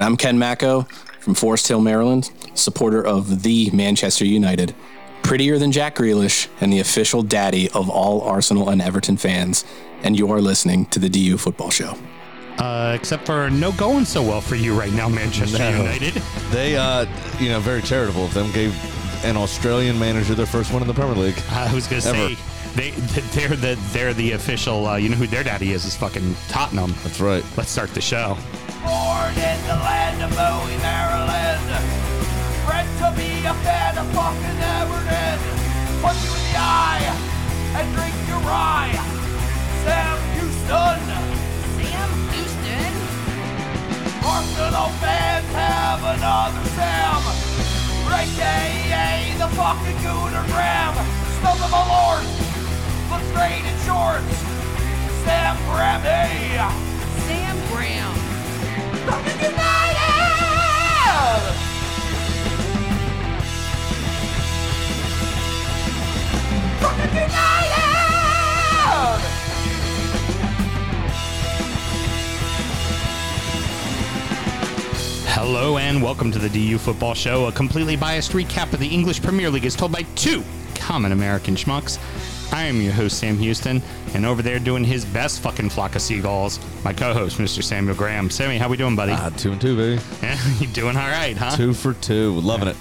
I'm Ken Mako from Forest Hill, Maryland, supporter of the Manchester United. Prettier than Jack Grealish and the official daddy of all Arsenal and Everton fans. And you are listening to the DU Football Show. Except for no going so well for you right now, Manchester United. They, very charitable of them, gave an Australian manager their first win in the Premier League. I was going to say, they're the official, you know who their daddy is fucking Tottenham. That's right. Let's start the show. Born in the land of Bowie, Maryland. Bred to be a fan of fucking Everton. Punch you in the eye and drink your rye. Sam Houston. Arsenal fans have another Sam. Ray Rice, the fucking Gooner Graham. Stump of a lord, look straight in shorts. Sam Graham, hey. Sam Graham. Fucking United! Fucking United! Hello and welcome to the DU Football Show, a completely biased recap of the English Premier League as told by two common American schmucks. I am your host, Sam Houston, and over there doing his best fucking flock of seagulls, my co-host, Mr. Samuel Graham. Sammy, how we doing, buddy? 2-2, baby. Yeah, you doing all right, huh? 2 for 2. Loving it.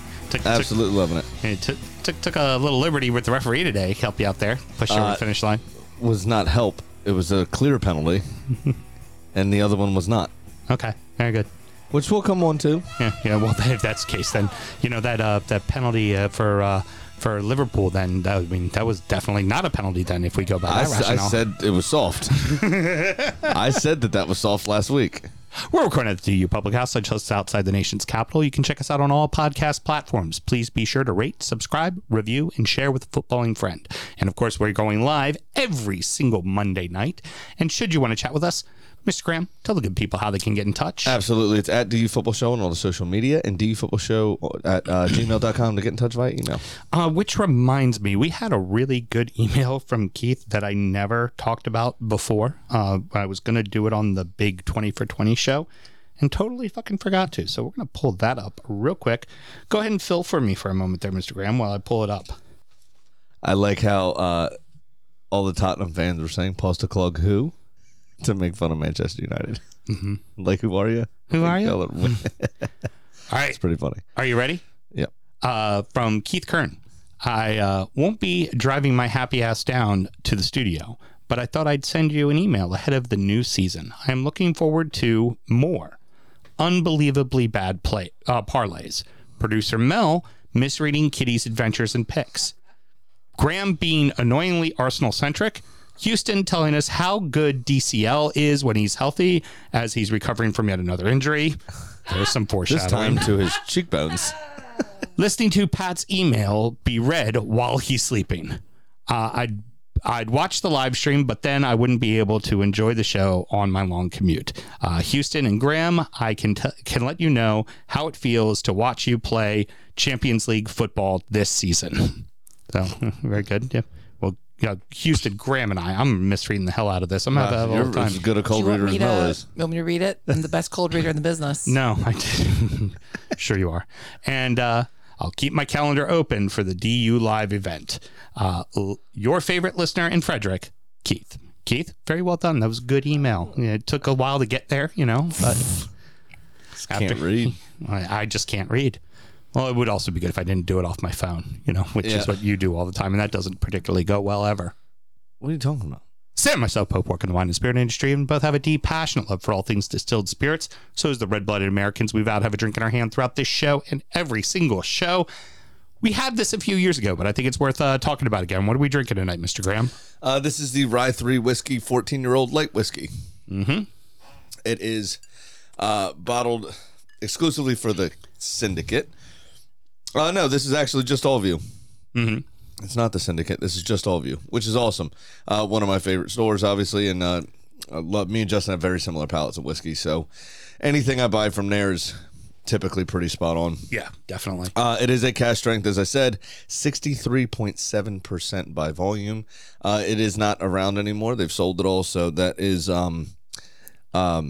Absolutely loving it. Hey, took a little liberty with the referee today. Help you out there. Push you over the finish line. Was not help. It was a clear penalty, and the other one was not. Okay, very good. Which we'll come on to. Yeah. Well, if that's the case, then that penalty for Liverpool, then that was definitely not a penalty. Then, if we go by that rationale, I said it was soft. I said that was soft last week. We're recording at the DU Public House, just outside the nation's capital. You can check us out on all podcast platforms. Please be sure to rate, subscribe, review, and share with a footballing friend. And of course, we're going live every single Monday night. And should you want to chat with us, Mr. Graham, tell the good people how they can get in touch. Absolutely. It's at DU Football Show on all the social media and DU Football Show at gmail.com to get in touch via email. Which reminds me, we had a really good email from Keith that I never talked about before. I was going to do it on the big 20 for 20 show and totally fucking forgot to. So we're going to pull that up real quick. Go ahead and fill for me for a moment there, Mr. Graham, while I pull it up. I like how all the Tottenham fans were saying, pause to clog who? To make fun of Manchester United. Mm-hmm. Like, who are you? Who are you? All right. It's pretty funny. Are you ready? Yep. From Keith Kern. I won't be driving my happy ass down to the studio, but I thought I'd send you an email ahead of the new season. I'm looking forward to more unbelievably bad play parlays. Producer Mel misreading Kitty's adventures and picks. Graham being annoyingly Arsenal-centric. Houston telling us how good DCL is when he's healthy as he's recovering from yet another injury. There's some foreshadowing. This time to his cheekbones. Listening to Pat's email be read while he's sleeping. I'd watch the live stream, but then I wouldn't be able to enjoy the show on my long commute. Houston and Graham, I can let you know how it feels to watch you play Champions League football this season. So, very good. Yeah. Yeah, Houston, Graham, and I'm misreading the hell out of this. I'm out of all the time. As good a cold reader as Mel is. You want me to read it? I'm the best cold reader in the business. No, I didn't. Sure you are. And I'll keep my calendar open for the DU Live event. Your favorite listener in Frederick, Keith. Keith, very well done. That was a good email. It took a while to get there, but can't read. I just can't read. Well, it would also be good if I didn't do it off my phone, which is what you do all the time, and that doesn't particularly go well ever. What are you talking about? Sam and myself both work in the wine and spirit industry and both have a deep, passionate love for all things distilled spirits. So as the red-blooded Americans, we vow to have a drink in our hand throughout this show and every single show. We had this a few years ago, but I think it's worth talking about again. What are we drinking tonight, Mr. Graham? This is the Rye 3 Whiskey 14-Year-Old Light Whiskey. Mm-hmm. It is bottled exclusively for the Syndicate. No, this is actually just all of you. Mm-hmm. It's not the Syndicate. This is just all of you, which is awesome. One of my favorite stores, obviously, and me and Justin have very similar palettes of whiskey, so anything I buy from there is typically pretty spot on. Yeah, definitely. It is a cask strength, as I said, 63.7% by volume. It is not around anymore. They've sold it all, so that is a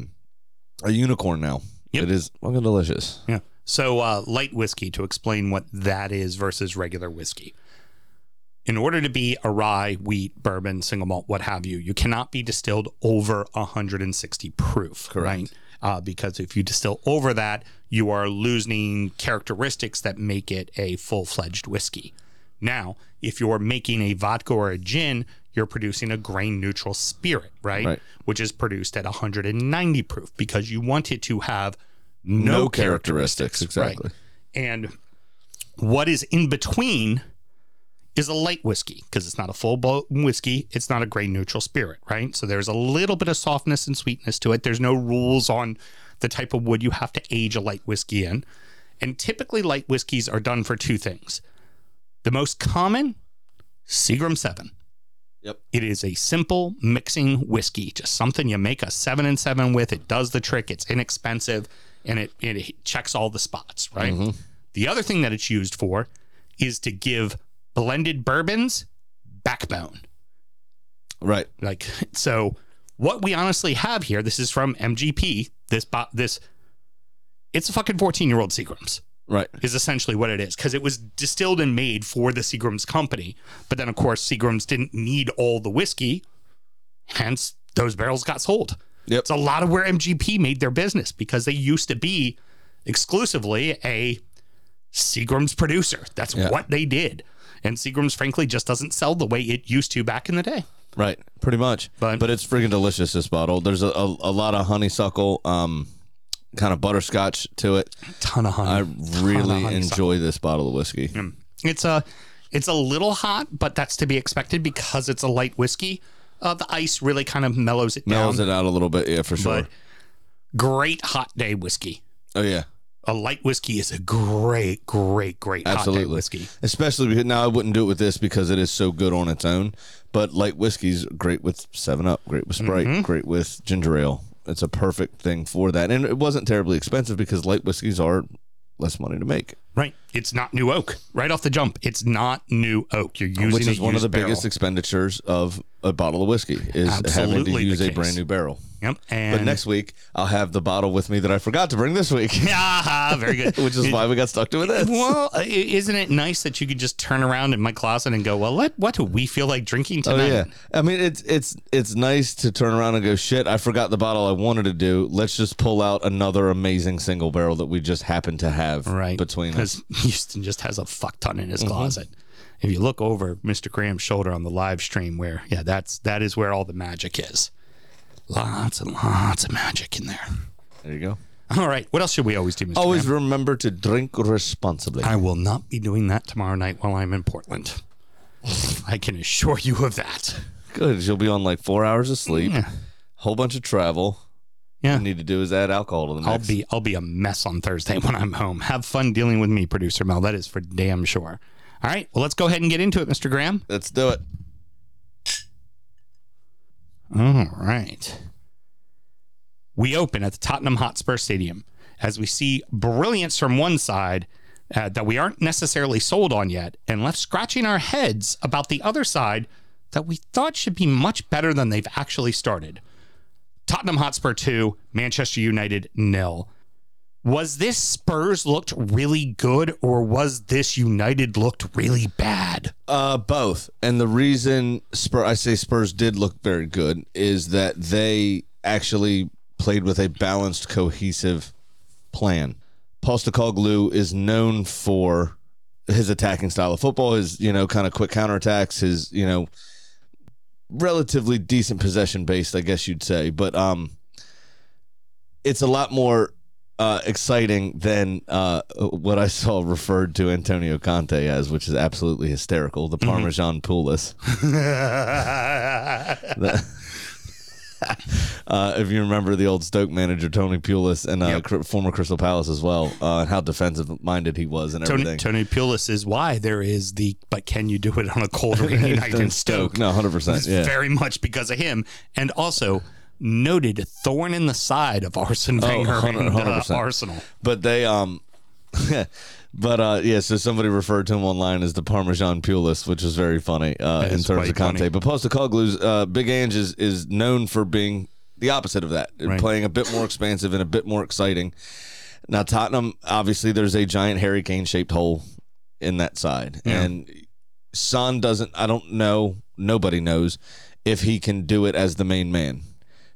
unicorn now. Yep. It is fucking delicious. Yeah. So light whiskey, to explain what that is versus regular whiskey. In order to be a rye, wheat, bourbon, single malt, what have you, you cannot be distilled over 160 proof. Correct. Right? Because if you distill over that, you are losing characteristics that make it a full-fledged whiskey. Now, if you're making a vodka or a gin, you're producing a grain-neutral spirit, right? Which is produced at 190 proof because you want it to have no characteristics. Exactly. Right? And what is in between is a light whiskey, because it's not a full-blown whiskey. It's not a grain-neutral spirit, right? So there's a little bit of softness and sweetness to it. There's no rules on the type of wood you have to age a light whiskey in. And typically, light whiskeys are done for two things. The most common, Seagram 7. Yep. It is a simple mixing whiskey, just something you make a 7 and 7 with. It does the trick. It's inexpensive, and it checks all the spots, right? Mm-hmm. The other thing that it's used for is to give blended bourbons backbone, right? Like, so what we honestly have here, this is from MGP, this it's a fucking 14-year-old Seagram's, right, is essentially what it is, because it was distilled and made for the Seagram's company. But then, of course, Seagram's didn't need all the whiskey, hence those barrels got sold. Yep. It's a lot of where MGP made their business, because they used to be exclusively a Seagram's producer. That's what they did. And Seagram's, frankly, just doesn't sell the way it used to back in the day. Right, pretty much. But it's freaking delicious, this bottle. There's a lot of honeysuckle, kind of butterscotch to it. Ton of honey. I really enjoy this bottle of whiskey. Mm. It's a little hot, but that's to be expected because it's a light whiskey. The ice really kind of mellows it down. Mellows it out a little bit, yeah, for sure. But great hot day whiskey. Oh, yeah. A light whiskey is a great, great, great hot day whiskey. Especially because, now I wouldn't do it with this because it is so good on its own, but light whiskey's great with 7-Up, great with Sprite, great with ginger ale. It's a perfect thing for that. And it wasn't terribly expensive because light whiskeys are less money to make. Right. It's not new oak. Right off the jump, it's not new oak. You're using which is one of the biggest expenditures of a bottle of whiskey is having to use a brand new barrel. Yep. But next week, I'll have the bottle with me that I forgot to bring this week. Very good. Which is why we got stuck to it. Well, isn't it nice that you could just turn around in my closet and go, well, what do we feel like drinking tonight? Oh, yeah. I mean, it's nice to turn around and go, shit, I forgot the bottle I wanted to do. Let's just pull out another amazing single barrel that we just happen to have between us. Because Houston just has a fuck ton in his closet. If you look over Mr. Graham's shoulder on the live stream where, that is where all the magic is. Lots and lots of magic in there. There you go. All right. What else should we always do, Mr. Graham? Always remember to drink responsibly. I will not be doing that tomorrow night while I'm in Portland. I can assure you of that. Good. You'll be on like 4 hours of sleep, whole bunch of travel. Yeah. What you need to do is add alcohol to the mix. I'll be a mess on Thursday when I'm home. Have fun dealing with me, Producer Mel. That is for damn sure. All right. Well, let's go ahead and get into it, Mr. Graham. Let's do it. All right. We open at the Tottenham Hotspur Stadium as we see brilliance from one side that we aren't necessarily sold on yet, and left scratching our heads about the other side that we thought should be much better than they've actually started. Tottenham Hotspur 2, Manchester United 0. Was this Spurs looked really good, or was this United looked really bad? Both. And the reason Spurs did look very good is that they actually played with a balanced, cohesive plan. Paul Postecoglou is known for his attacking style of football, his, kind of quick counterattacks, his, relatively decent possession-based, I guess you'd say. But it's a lot more exciting than what I saw referred to Antonio Conte as, which is absolutely hysterical, the Parmesan Pulis. If you remember the old Stoke manager, Tony Pulis, and former Crystal Palace as well, and how defensive-minded he was and everything. Tony Pulis is why there is but can you do it on a cold, rainy night in Stoke? No, 100%. It's very much because of him. And also, noted thorn in the side of Arsene Wenger and Arsenal. But they, so somebody referred to him online as the Parmesan Pulis, which was very funny in terms of Conte. But Postecoglou's Big Ange is known for being the opposite of that, right. Playing a bit more expansive and a bit more exciting. Now, Tottenham, obviously, there's a giant Harry Kane-shaped hole in that side. Yeah. And Son doesn't, I don't know, nobody knows if he can do it as the main man.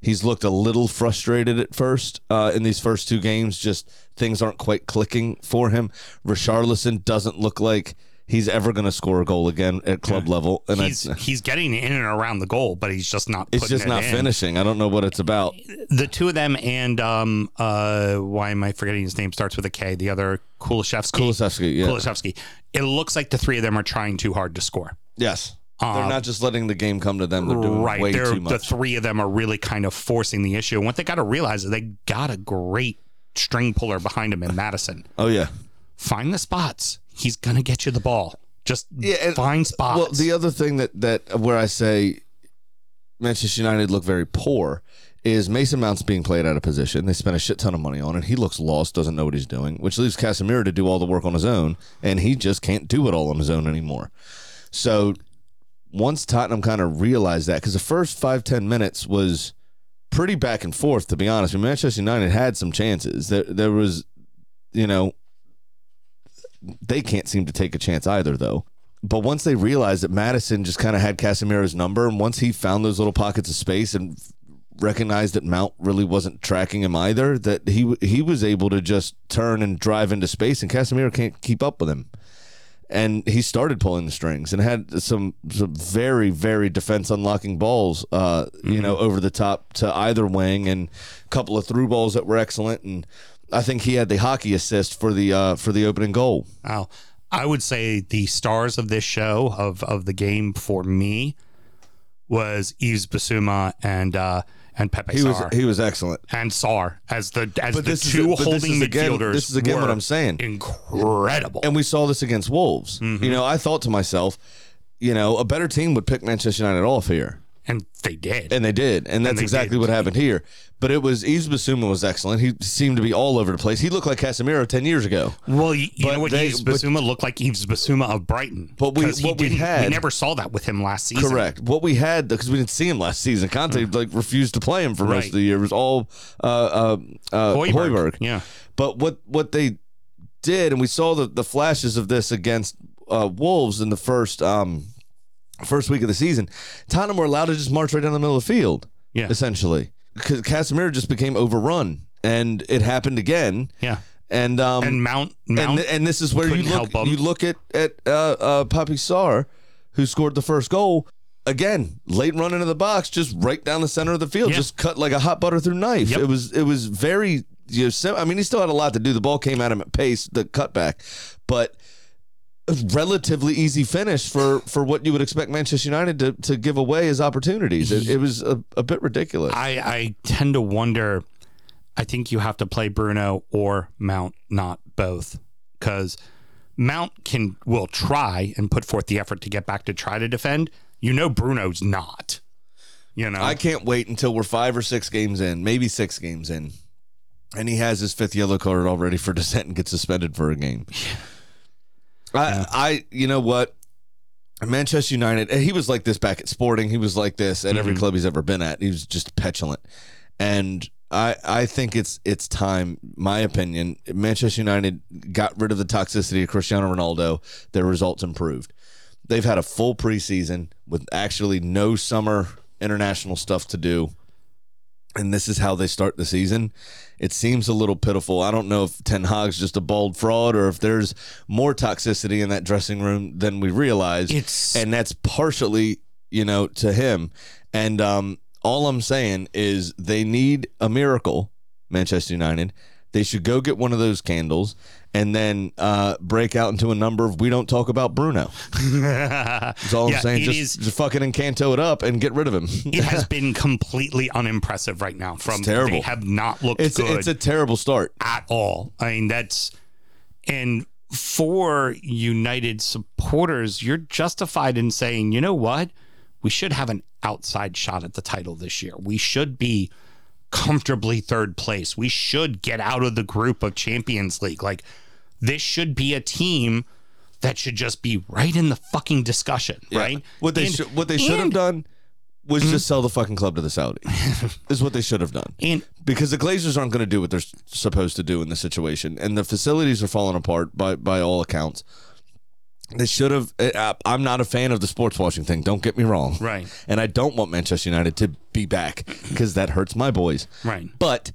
He's looked a little frustrated at first in these first two games. Just things aren't quite clicking for him. Richarlison doesn't look like he's ever going to score a goal again at club level. And he's getting in and around the goal, but he's just not putting it in. It's just not finishing. I don't know what it's about. The two of them and why am I forgetting his name? Starts with a K. The other, Kulusevski. Yeah. Kulusevski. It looks like the three of them are trying too hard to score. Yes. They're not just letting the game come to them. They're doing way too much. The three of them are really kind of forcing the issue. And what they got to realize is they got a great string puller behind him in Madison. Oh, yeah. Find the spots. He's going to get you the ball. Just find spots. Well, the other thing that where I say Manchester United look very poor is Mason Mount's being played out of position. They spent a shit ton of money on it. He looks lost, doesn't know what he's doing, which leaves Casemiro to do all the work on his own, and he just can't do it all on his own anymore. So once Tottenham kind of realized that, because the first 5-10 minutes was pretty back and forth, to be honest. I mean, Manchester United had some chances. There was, you know, they can't seem to take a chance either, though. But once they realized that Madison just kind of had Casemiro's number, and once he found those little pockets of space and recognized that Mount really wasn't tracking him either, that he was able to just turn and drive into space, and Casemiro can't keep up with him. And he started pulling the strings and had some very, very defense-unlocking balls, you know, over the top to either wing, and a couple of through balls that were excellent. And I think he had the hockey assist for the opening goal. Wow. I would say the stars of this show, of the game for me, was Yves Bissouma and Pepe Sarr. He was excellent. And Sarr as the two holding midfielders. This is again what I'm saying. Incredible. And we saw this against Wolves. Mm-hmm. You know, I thought to myself, you know, a better team would pick Manchester United off here. And they did. And that's exactly what happened here. But it was, Yves Bissouma was excellent. He seemed to be all over the place. He looked like Casemiro 10 years ago. Well, you know what, Yves Bissouma looked like Yves Bissouma of Brighton. But we never saw that with him last season. Correct. What we had, because we didn't see him last season. Conte refused to play him for the rest of the year. It was all Højbjerg. Yeah. But what they did, and we saw the flashes of this against Wolves in the first week of the season, Tottenham were allowed to just march right down the middle of the field, essentially, because Casemiro just became overrun, and it happened again. Yeah, and Mount and this is where you look at Papi Sarr, who scored the first goal. Again, late run into the box, just right down the center of the field, just cut like a hot butter through knife. Yep. It was very. I mean, he still had a lot to do. The ball came at him at pace, the cutback, but relatively easy finish for what you would expect Manchester United to give away as opportunities. It was a bit ridiculous. I tend to wonder, I think you have to play Bruno or Mount, not both, because Mount will try and put forth the effort to get back to try to defend. You know, Bruno's not. You know, I can't wait until we're 5 or 6 games in, maybe 6 games in, and he has his 5th yellow card already for dissent and gets suspended for a game. Yeah. You know what, Manchester United, he was like this back at Sporting. He was like this at every club he's ever been at. He was just petulant. And I think it's time, my opinion, Manchester United got rid of the toxicity of Cristiano Ronaldo. Their results improved. They've had a full preseason with actually no summer international stuff to do. And this is how they start the season. It seems a little pitiful. I don't know if Ten Hag's just a bald fraud or if there's more toxicity in that dressing room than we realize. And that's partially, you know, to him. And all I'm saying is they need a miracle, Manchester United. They should go get one of those candles and then break out into a number of "We Don't Talk About Bruno." That's all I'm saying. Just fucking Encanto it up and get rid of him. It has been completely unimpressive right now. It's terrible. They have not looked good. It's a terrible start. At all. I mean, and for United supporters, you're justified in saying, you know what? We should have an outside shot at the title this year. We should be comfortably 3rd place. We should get out of the group of Champions League. Like, this should be a team that should just be right in the fucking discussion, right? What they should have done was just sell the fucking club to the Saudis. Is what they should have done. And because the Glazers aren't going to do what they're supposed to do in this situation, and the facilities are falling apart by all accounts. They should have. I'm not a fan of the sports washing thing. Don't get me wrong. Right. And I don't want Manchester United to be back because that hurts my boys. Right. But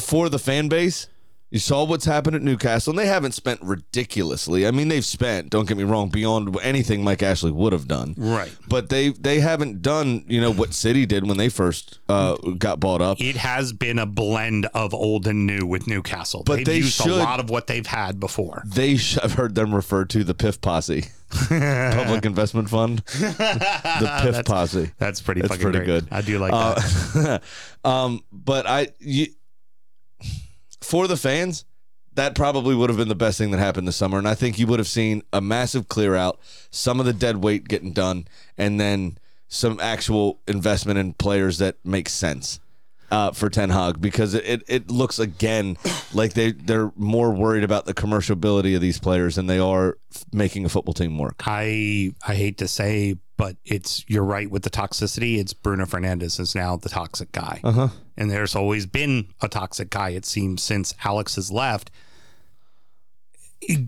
for the fan base, you saw what's happened at Newcastle, and they haven't spent ridiculously. I mean, they've spent, don't get me wrong, beyond anything Mike Ashley would have done. Right. But they haven't done, you know, what City did when they first got bought up. It has been a blend of old and new with Newcastle. But they used a lot of what they've had before. I've heard them referred to the Piff Posse. Public Investment Fund. The Piff Posse. That's pretty fucking pretty great. Good. I do like that. For the fans, that probably would have been the best thing that happened this summer, and I think you would have seen a massive clear out, some of the dead weight getting done, and then some actual investment in players that make sense for Ten Hag, because it looks again like they're more worried about the commercialability of these players than they are making a football team work. I hate to say, but you're right with the toxicity. It's Bruno Fernandes is now the toxic guy. Uh-huh. And there's always been a toxic guy, it seems, since Alex has left.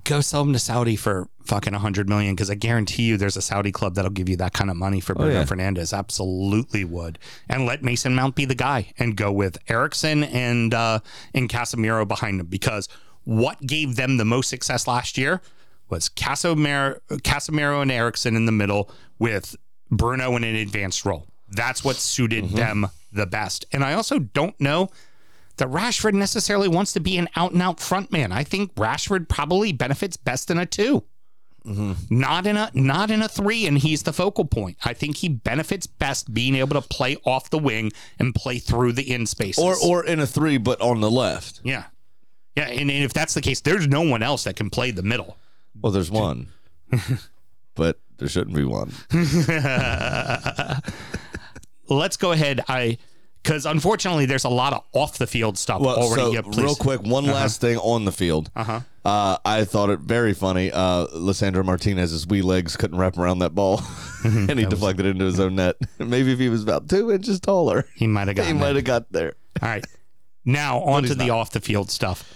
Go sell him to Saudi for fucking $100 million, because I guarantee you there's a Saudi club that'll give you that kind of money for Bruno Fernandes. Absolutely would. And let Mason Mount be the guy and go with Eriksen and Casemiro behind him, because what gave them the most success last year was Casemiro and Eriksen in the middle with Bruno in an advanced role. That's what suited them the best. And I also don't know that Rashford necessarily wants to be an out-and-out front man. I think Rashford probably benefits best in a 2, not in a 3, and he's the focal point. I think he benefits best being able to play off the wing and play through the in spaces. Or in a 3, but on the left. Yeah. Yeah, and if that's the case, there's no one else that can play the middle. Well, there's one, but there shouldn't be one. Let's go ahead. Because unfortunately, there's a lot of off the field stuff already. So, real quick, one last thing on the field. I thought it very funny. Lissandro Martinez's wee legs couldn't wrap around that ball, and he deflected it into his own net. Maybe if he was about 2 inches taller, he might have got. He might have got there. All right. Now on to the off the field stuff.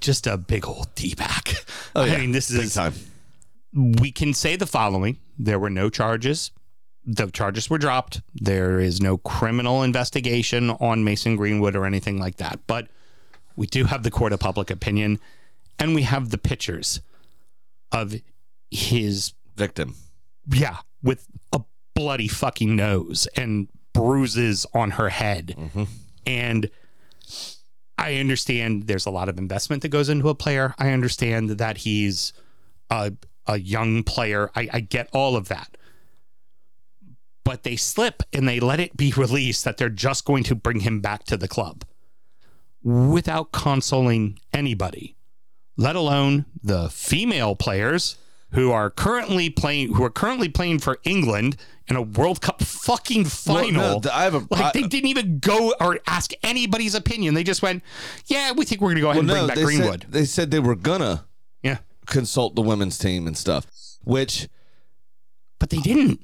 Just a big old D-back. I mean, this is big time. We can say the following. There were no charges. The charges were dropped. There is no criminal investigation on Mason Greenwood or anything like that. But we do have the court of public opinion, and we have the pictures of his victim. Yeah, with a bloody fucking nose and bruises on her head. And I understand there's a lot of investment that goes into a player. I understand that he's a young player. I get all of that. But they slip and they let it be released that they're just going to bring him back to the club without consoling anybody, let alone the female players who are currently playing for England in a World Cup fucking final. They didn't even go or ask anybody's opinion. They just went, yeah, we think we're going to go ahead and bring back Greenwood. They said they were going to consult the women's team and stuff, but they didn't.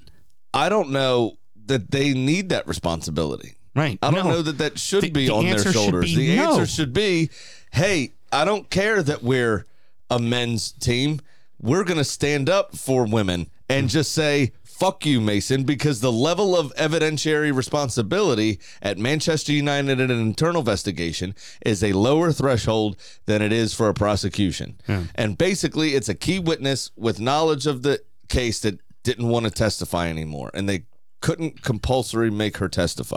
I don't know that they need that responsibility. Right. I don't know that should be on their shoulders. The answer should be, hey, I don't care that we're a men's team. We're going to stand up for women and just say, fuck you, Mason, because the level of evidentiary responsibility at Manchester United in an internal investigation is a lower threshold than it is for a prosecution. Yeah. And basically, it's a key witness with knowledge of the case that didn't want to testify anymore, and they couldn't compulsory make her testify.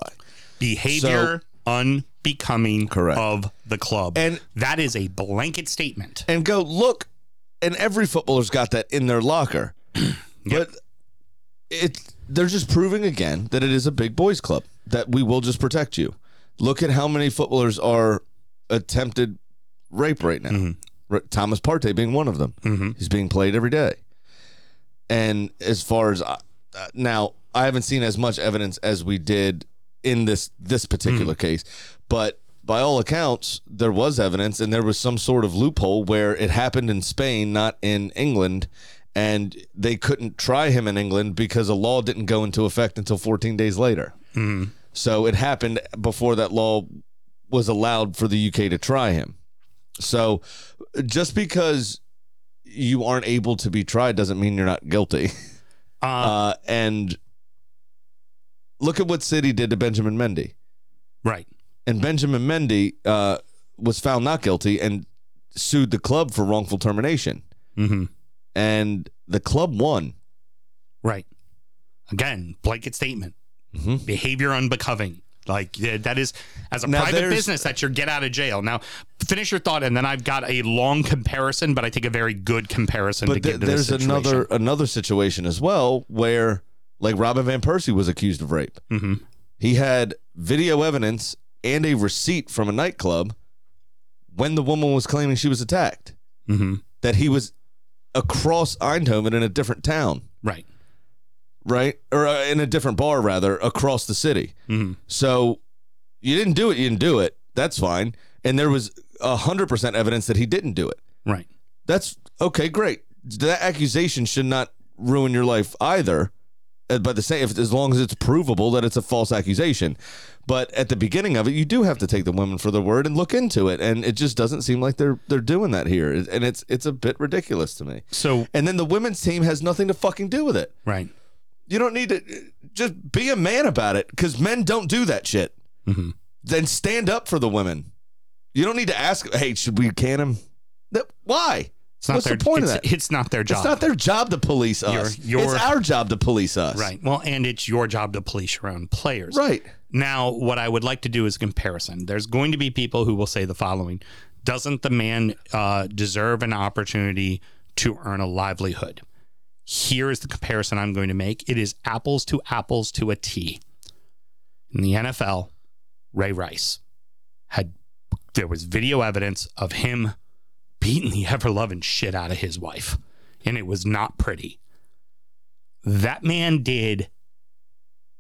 Behavior unbecoming of the club. And that is a blanket statement. And go, look. And every footballer's got that in their locker. But they're just proving again that it is a big boys club, that we will just protect you. Look at how many footballers are attempted rape right now. Thomas Partey being one of them. He's being played every day. And as far as now, I haven't seen as much evidence as we did in this particular case, but by all accounts, there was evidence, and there was some sort of loophole where it happened in Spain, not in England, and they couldn't try him in England because a law didn't go into effect until 14 days later. Mm. So it happened before that law was allowed for the UK to try him. So just because you aren't able to be tried doesn't mean you're not guilty. And look at what City did to Benjamin Mendy. Right. And Benjamin Mendy was found not guilty and sued the club for wrongful termination. Mm-hmm. And the club won. Right. Again, blanket statement. Mm-hmm. Behavior unbecoming. Like, that is, as a private business, that's your get out of jail. Now, finish your thought, and then I've got a long comparison, but I think a very good comparison to get to this situation. But there's another situation as well where, like, Robin Van Persie was accused of rape. Mm-hmm. He had video evidence and a receipt from a nightclub when the woman was claiming she was attacked. Mm-hmm. That he was across Eindhoven in a different town. Right. Right? Or in a different bar, rather, across the city. Mm-hmm. So you didn't do it, you didn't do it. That's fine. And there was 100% evidence that he didn't do it. Right. That's okay, great. That accusation should not ruin your life either, but the same, as long as it's provable that it's a false accusation. But at the beginning of it, you do have to take the women for their word and look into it, and it just doesn't seem like they're doing that here, and it's a bit ridiculous to me. So, and then the women's team has nothing to fucking do with it. Right. You don't need to just be a man about it, because men don't do that shit. Mm-hmm. Then stand up for the women. You don't need to ask, hey, should we can him? Why? What's the point of that? It's not their job. It's not their job to police us. It's our job to police us. Right. Well, and it's your job to police your own players. Right. Now, what I would like to do is a comparison. There's going to be people who will say the following. Doesn't the man deserve an opportunity to earn a livelihood? Here is the comparison I'm going to make. It is apples to a T. In the NFL, Ray Rice there was video evidence of him beating the ever-loving shit out of his wife, and it was not pretty. That man did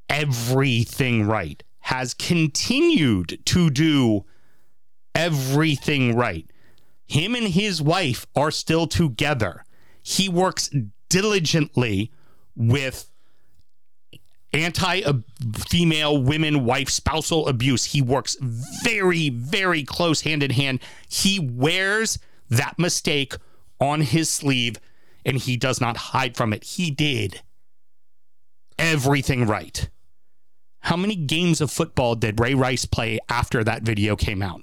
everything right, has continued to do everything right. Him and his wife are still together. He works diligently with anti-female women, wife, spousal abuse. He works very, very close, hand in hand. He wears that mistake on his sleeve, and he does not hide from it. He did everything right. How many games of football did Ray Rice play after that video came out?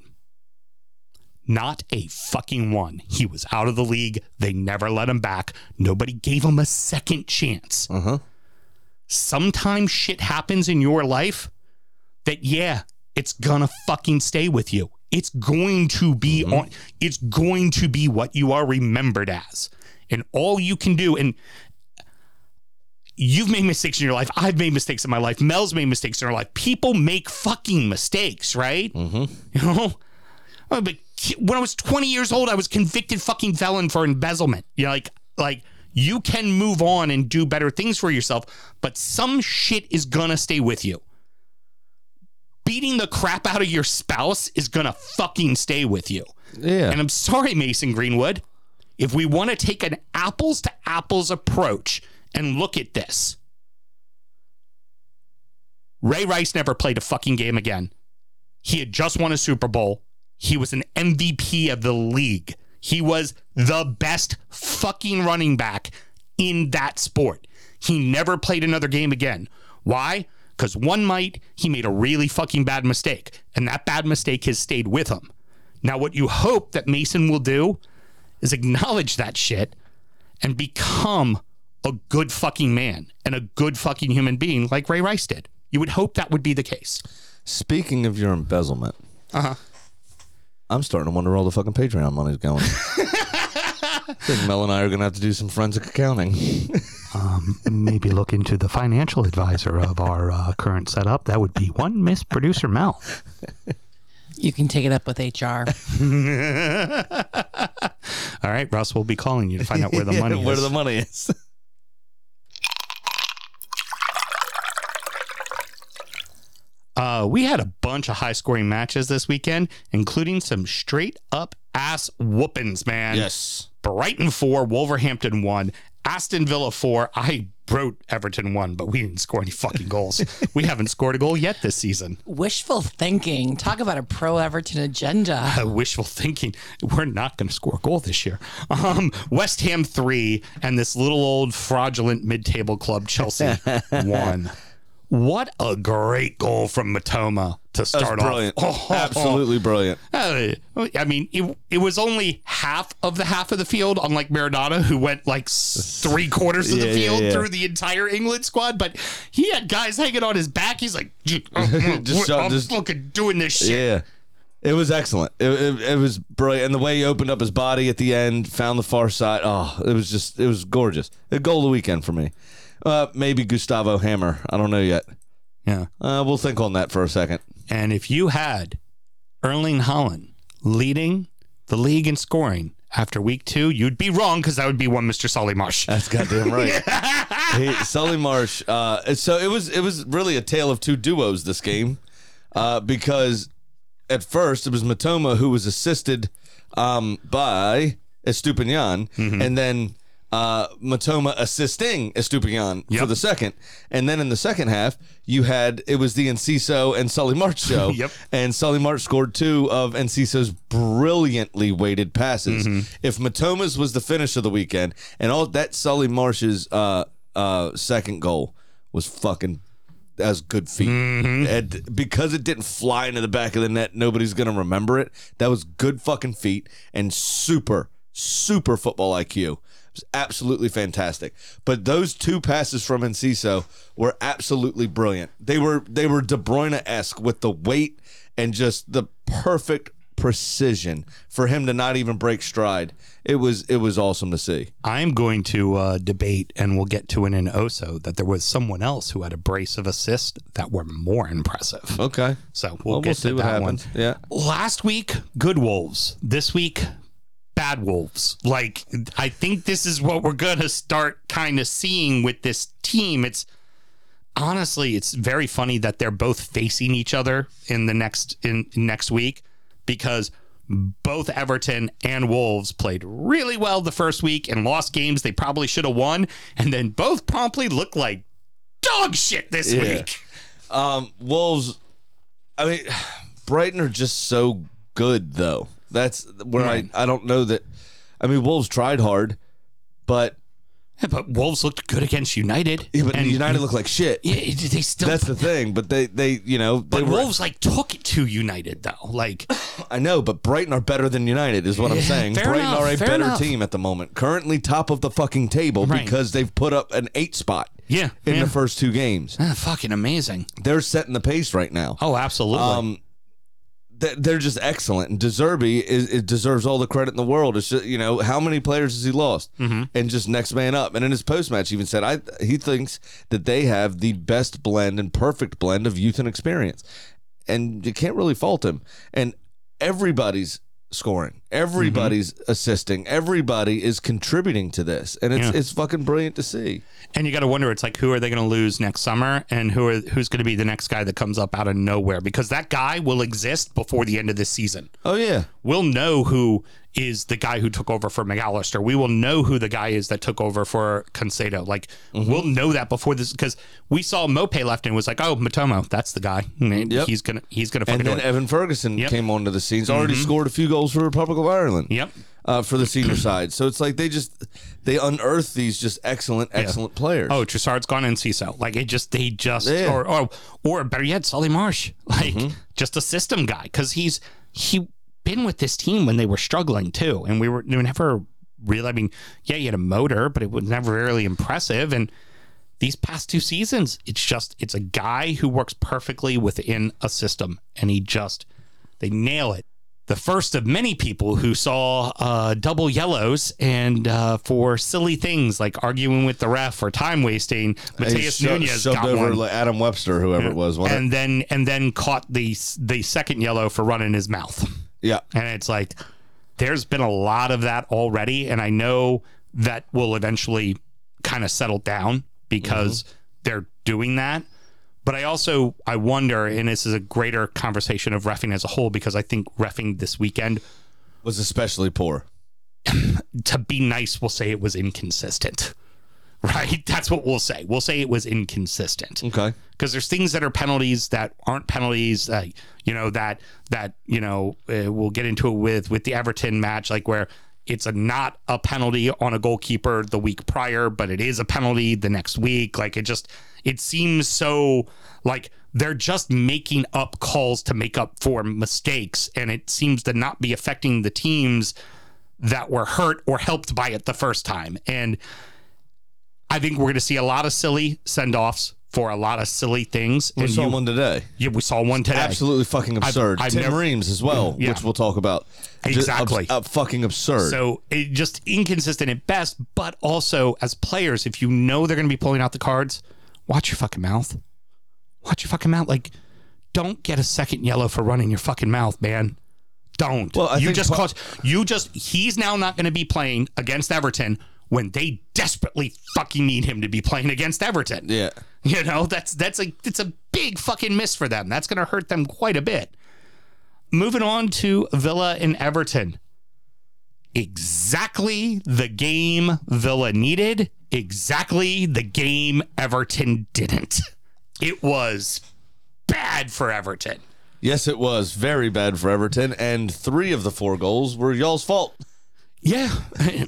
Not a fucking one. He was out of the league. They never let him back. Nobody gave him a second chance. Uh-huh. Sometimes shit happens in your life that, yeah, it's gonna fucking stay with you. It's going to be mm-hmm. on. It's going to be what you are remembered as. And all you can do, and you've made mistakes in your life. I've made mistakes in my life. Mel's made mistakes in her life. People make fucking mistakes, right? Mm-hmm. You know? But when I was 20 years old, I was convicted fucking felon for embezzlement. You know, like you can move on and do better things for yourself, but some shit is gonna stay with you. Beating the crap out of your spouse is gonna fucking stay with you. Yeah. And I'm sorry, Mason Greenwood. If we want to take an apples to apples approach and look at this, Ray Rice never played a fucking game again. He had just won a Super Bowl. He was an MVP of the league. He was the best fucking running back in that sport. He never played another game again. Why? Because one night, he made a really fucking bad mistake, and that bad mistake has stayed with him. Now, what you hope that Mason will do is acknowledge that shit and become a good fucking man and a good fucking human being like Ray Rice did. You would hope that would be the case. Speaking of your embezzlement. Uh-huh. I'm starting to wonder where all the fucking Patreon money's going. I think Mel and I are going to have to do some forensic accounting. Maybe look into the financial advisor of our current setup. That would be one Miss Producer Mel. You can take it up with HR. All right, Russ, we'll be calling you to find out where the money is. Where the money is. We had a bunch of high-scoring matches this weekend, including some straight-up ass whoopings, man. Yes. Brighton 4, Wolverhampton 1, Aston Villa 4. I wrote Everton 1, but we didn't score any fucking goals. We haven't scored a goal yet this season. Wishful thinking. Talk about a pro-Everton agenda. Wishful thinking. We're not going to score a goal this year. West Ham 3 and this little old fraudulent mid-table club Chelsea 1. What a great goal from Mitoma to start off. Brilliant. Oh, absolutely brilliant. I mean, it was only half of the field, unlike Maradona, who went like three quarters of the field through the entire England squad. But he had guys hanging on his back. He's like, I'm fucking doing this shit. Yeah. It was excellent. It was brilliant. And the way he opened up his body at the end, found the far side. Oh, it was gorgeous. A goal of the weekend for me. Maybe Gustavo Hammer. I don't know yet. Yeah. We'll think on that for a second. And if you had Erling Haaland leading the league in scoring after week 2, you'd be wrong, because that would be one Mr. Solly March. That's goddamn right. Solly March. So it was really a tale of two duos this game, because at first it was Mitoma who was assisted by Estupiñán, and then Mitoma assisting Estupiñán for the second. And then in the second half, it was the Enciso and Solly March show. And Solly March scored 2 of Enciso's brilliantly weighted passes. If Matoma's was the finish of the weekend, and all that, Solly March's second goal was fucking as good feet. And because it didn't fly into the back of the net, nobody's going to remember it. That was good fucking feet and super football IQ. It was absolutely fantastic. But those 2 passes from Enciso were absolutely brilliant. They were De Bruyne-esque with the weight and just the perfect precision for him to not even break stride. It was awesome to see. I'm going to debate, and we'll get to it in Oso, that there was someone else who had a brace of assists that were more impressive. Okay. So we'll see what happens. Yeah. Last week, good Wolves. This week, bad Wolves. Like, I think this is what we're going to start kind of seeing with this team. It's very funny that they're both facing each other in the next week, because both Everton and Wolves played really well the first week and lost games they probably should have won, and then both promptly looked like dog shit this week. Wolves, I mean, Brighton are just so good, though. That's where I don't know that. I mean, Wolves tried hard, but Wolves looked good against United. Yeah, but United looked like shit. Yeah, they still. That's the thing. But they Wolves took it to United though. Like, I know, but Brighton are better than United is what I'm saying. Brighton are a better team at the moment. Currently top of the fucking table because they've put up an 8 spot. Yeah, in the first 2 games. Fucking amazing. They're setting the pace right now. Oh, absolutely. They're just excellent, and De Zerbi deserves all the credit in the world. It's just, how many players has he lost, and just next man up. And in his post match, he even said, he thinks that they have the best blend and perfect blend of youth and experience, and you can't really fault him. And everybody's scoring, everybody's assisting, everybody is contributing to this, and it's fucking brilliant to see. And you got to wonder, it's like, who are they going to lose next summer, and who's going to be the next guy that comes up out of nowhere? Because that guy will exist before the end of this season. Oh, yeah. We'll know who is the guy who took over for McAllister. We will know who the guy is that took over for Conceição. Like, we'll know that before this, because we saw Maupay left and was like, oh, Mitoma, that's the guy. He's gonna fucking do it. And then Evan Ferguson came onto the scenes, already scored a few goals for the Republic of Ireland. For the senior side. So it's like they unearth these just excellent players. Oh, Trossard's gone and Enciso. Like, or better yet, Solly March. Like, just a system guy, because he's been with this team when they were struggling too, and we were never really. I mean, yeah, you had a motor, but it was never really impressive. And these past 2 seasons, it's a guy who works perfectly within a system, and they nail it. The first of many people who saw double yellows and for silly things like arguing with the ref or time wasting. Mateus Nuñez got over one. Adam Webster, whoever it was, and then caught the second yellow for running his mouth. Yeah, and it's like there's been a lot of that already, and I know that will eventually kind of settle down because they're doing that. But I wonder, and this is a greater conversation of reffing as a whole, because I think reffing this weekend was especially poor. to be nice, we'll say it was inconsistent. Right? That's what we'll say. We'll say it was inconsistent. Okay. Because there's things that are penalties that aren't penalties, we'll get into it with the Everton match, like where it's not a penalty on a goalkeeper the week prior, but it is a penalty the next week. Like it seems so like they're just making up calls to make up for mistakes. And it seems to not be affecting the teams that were hurt or helped by it the first time. And I think we're going to see a lot of silly send-offs for a lot of silly things. We saw one today. Yeah, we saw one today. Absolutely fucking absurd. Tim Reams as well, yeah, which we'll talk about. Exactly. Fucking absurd. So it just inconsistent at best, but also as players, if you know they're going to be pulling out the cards, watch your fucking mouth. Watch your fucking mouth. Like, don't get a second yellow for running your fucking mouth, man. Don't. Well, he's now not going to be playing against Everton when they desperately fucking need him to be playing against Everton. Yeah. You know, it's a big fucking miss for them. That's going to hurt them quite a bit. Moving on to Villa and Everton. Exactly the game Villa needed. Exactly the game Everton didn't. It was bad for Everton. Yes, it was very bad for Everton. And 3 of the 4 goals were y'all's fault. Yeah,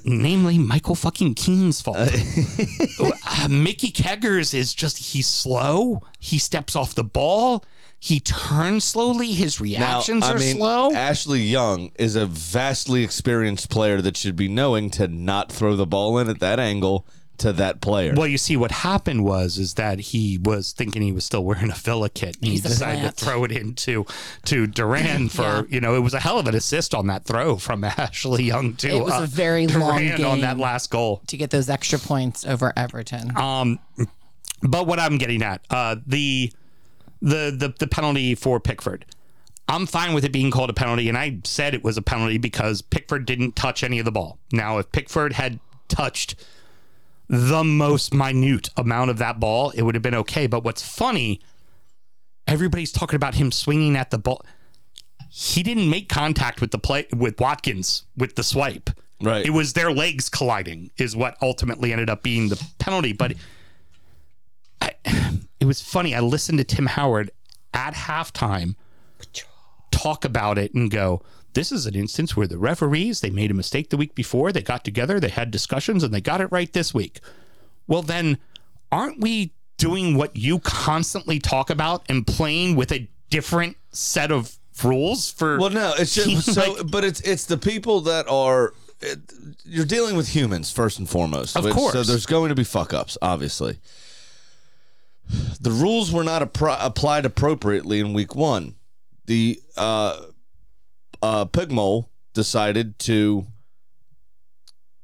namely Michael fucking Keane's fault. Mickey Keggers is he's slow. He steps off the ball. He turns slowly. His reactions slow. Ashley Young is a vastly experienced player that should be knowing to not throw the ball in at that angle to that player. Well, you see, what happened was that he was thinking he was still wearing a Villa kit. And he decided to throw it into Duran for, yeah. It was a hell of an assist on that throw from Ashley Young to Duran. It was a very long game on that last goal to get those extra points over Everton. But what I'm getting at, the penalty for Pickford. I'm fine with it being called a penalty, and I said it was a penalty because Pickford didn't touch any of the ball. Now, if Pickford had touched the most minute amount of that ball, it would have been okay. But what's funny, everybody's talking about him swinging at the ball. He didn't make contact with the play with Watkins with the swipe. Right. It was their legs colliding is what ultimately ended up being the penalty. But it was funny. I listened to Tim Howard at halftime talk about it and go, this is an instance where the referees, they made a mistake the week before, they got together, they had discussions, and they got it right this week. Well, then, aren't we doing what you constantly talk about and playing with a different set of rules for? Well, no, it's just so, but it's the people that are, you're dealing with humans first and foremost. Of course. So there's going to be fuck-ups, obviously. The rules were not applied appropriately in week one. The, Pigmole decided to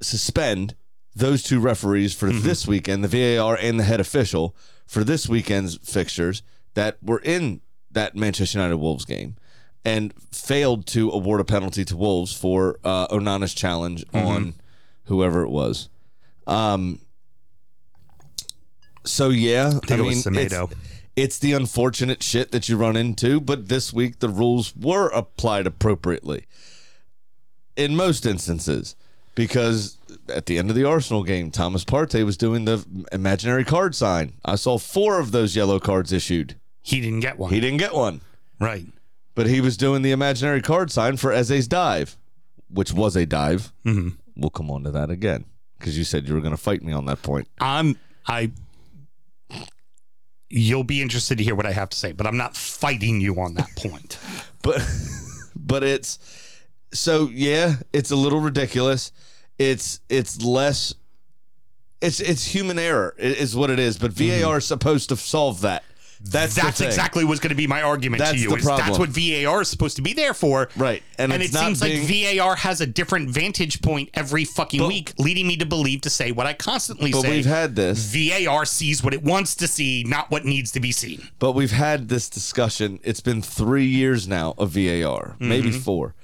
suspend those 2 referees for this weekend, the VAR and the head official, for this weekend's fixtures that were in that Manchester United Wolves game, and failed to award a penalty to Wolves for Onana's challenge on whoever it was. I think it was Semedo. It's the unfortunate shit that you run into, but this week the rules were applied appropriately in most instances, because at the end of the Arsenal game, Thomas Partey was doing the imaginary card sign. I saw 4 of those yellow cards issued. He didn't get one. Right. But he was doing the imaginary card sign for Eze's dive, which was a dive. Mm-hmm. We'll come on to that again, because you said you were going to fight me on that point. You'll be interested to hear what I have to say, but I'm not fighting you on that point. but it's so, yeah, it's a little ridiculous. It's human error is what it is, but VAR is supposed to solve that. That's exactly what's going to be my argument to you. That's what VAR is supposed to be there for. Right. And it seems like VAR has a different vantage point every fucking week, leading me to believe to say what I constantly say. But we've had this. VAR sees what it wants to see, not what needs to be seen. But we've had this discussion. It's been 3 years now of VAR, maybe 4.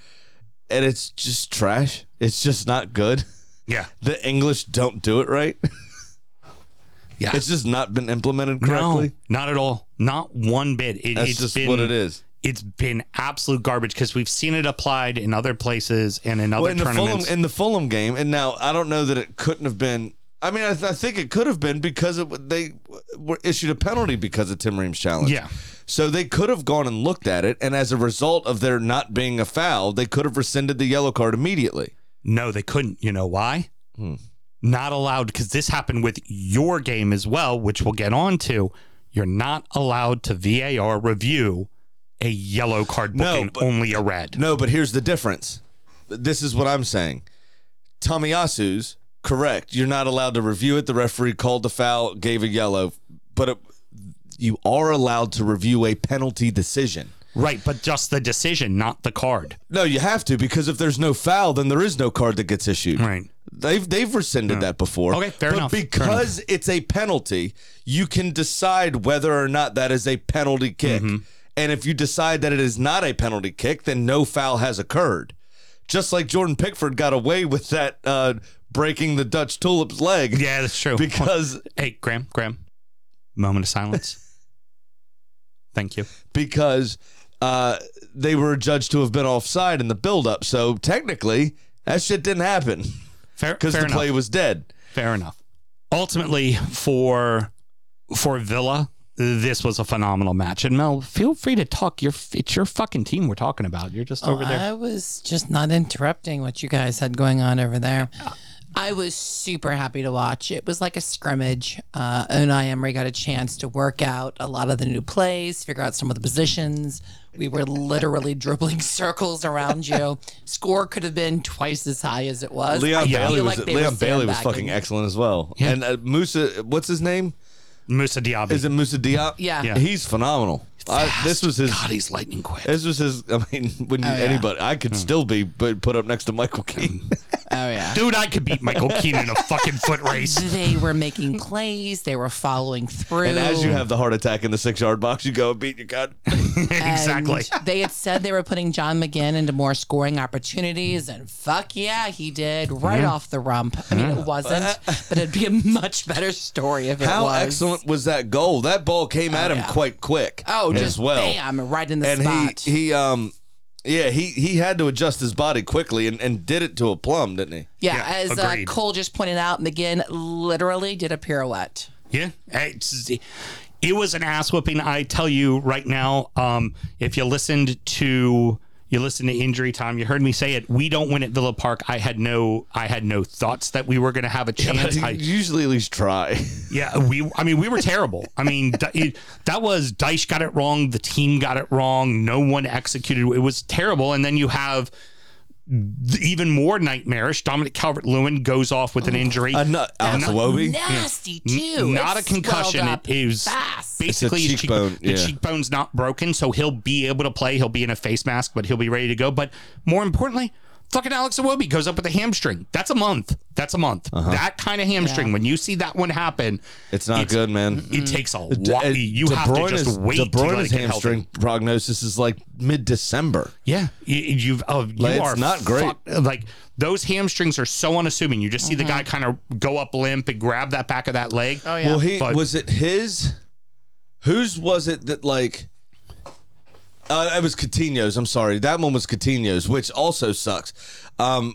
And it's just trash. It's just not good. Yeah. The English don't do it right. Yeah. It's just not been implemented correctly. No, not at all. Not one bit. That's just what it is. it's been absolute garbage because we've seen it applied in other places and in other tournaments. In the Fulham game, and now I don't know that it couldn't have been. I mean, I think it could have been because they were issued a penalty because of Tim Ream's challenge. Yeah. So they could have gone and looked at it, and as a result of there not being a foul, they could have rescinded the yellow card immediately. No, they couldn't. You know why? Not allowed, because this happened with your game as well, which we'll get on to. You're not allowed to VAR review a yellow card booking, only a red. No, but here's the difference. This is what I'm saying. Tomiyasu's correct. You're not allowed to review it. The referee called the foul, gave a yellow, but you are allowed to review a penalty decision. Right, but just the decision, not the card. No, you have to, because if there's no foul, then there is no card that gets issued. Right. They've rescinded that before. Okay, fair enough. But because it's a penalty, you can decide whether or not that is a penalty kick. Mm-hmm. And if you decide that it is not a penalty kick, then no foul has occurred. Just like Jordan Pickford got away with that breaking the Dutch Tulip's leg. Yeah, that's true. Because... Hey, Graham. Moment of silence. Thank you. Because... they were judged to have been offside in the buildup, so technically that shit didn't happen. Fair, because the play was dead. Fair enough. Ultimately, for Villa, this was a phenomenal match. And Mel, feel free to talk. It's your fucking team we're talking about. You're just over there. I was just not interrupting what you guys had going on over there. I was super happy to watch. It was like a scrimmage. Unai Emery got a chance to work out a lot of the new plays, figure out some of the positions. We were literally dribbling circles around you. Score could have been twice as high as it was. Leon Bailey was fucking excellent as well. Yeah. And Musa, what's his name? Musa Diaby. Is it Musa Diaby? Yeah. He's phenomenal. This was his. God, he's lightning quick. This was his. I mean, anybody, I could still be put up next to Michael Keane. Oh yeah, dude, I could beat Michael Keane in a fucking foot race. They were making plays. They were following through. And as you have the heart attack in the 6-yard box, you go and beat your gut. Exactly. They had said they were putting John McGinn into more scoring opportunities, and fuck yeah, he did off the rump. I mean, it wasn't, but it'd be a much better story if it was. How excellent was that goal? That ball came at him quite quick. Oh. Just bam, right in the spot. He had to adjust his body quickly and did it to a plumb, didn't he? Yeah, as Cole just pointed out, McGinn literally did a pirouette. Yeah, it was an ass whooping. I tell you right now, if you listened to Injury Time, you heard me say it. We don't win at Villa Park. I had no thoughts that we were going to have a chance. I usually at least try. Yeah, we were terrible. I mean, that was Dyche got it wrong. The team got it wrong. No one executed. It was terrible. And then you have even more nightmarish. Dominic Calvert-Lewin goes off with an injury. Nasty too. Not a concussion. It is fast. Basically it's cheekbone. The cheekbone's not broken, so he'll be able to play. He'll be in a face mask, but he'll be ready to go. But more importantly, fucking Alex Iwobi goes up with a hamstring. That's a month. Uh-huh. That kind of hamstring. Yeah. When you see that one happen, it's good, man. It takes a while. You have to just wait. De Bruyne's hamstring prognosis is like mid-December. Yeah, you are not great. Like those hamstrings are so unassuming. You just see the guy kind of go up limp and grab that back of that leg. Oh yeah. Well, whose was it that like? It was Coutinho's. I'm sorry. That one was Coutinho's, which also sucks.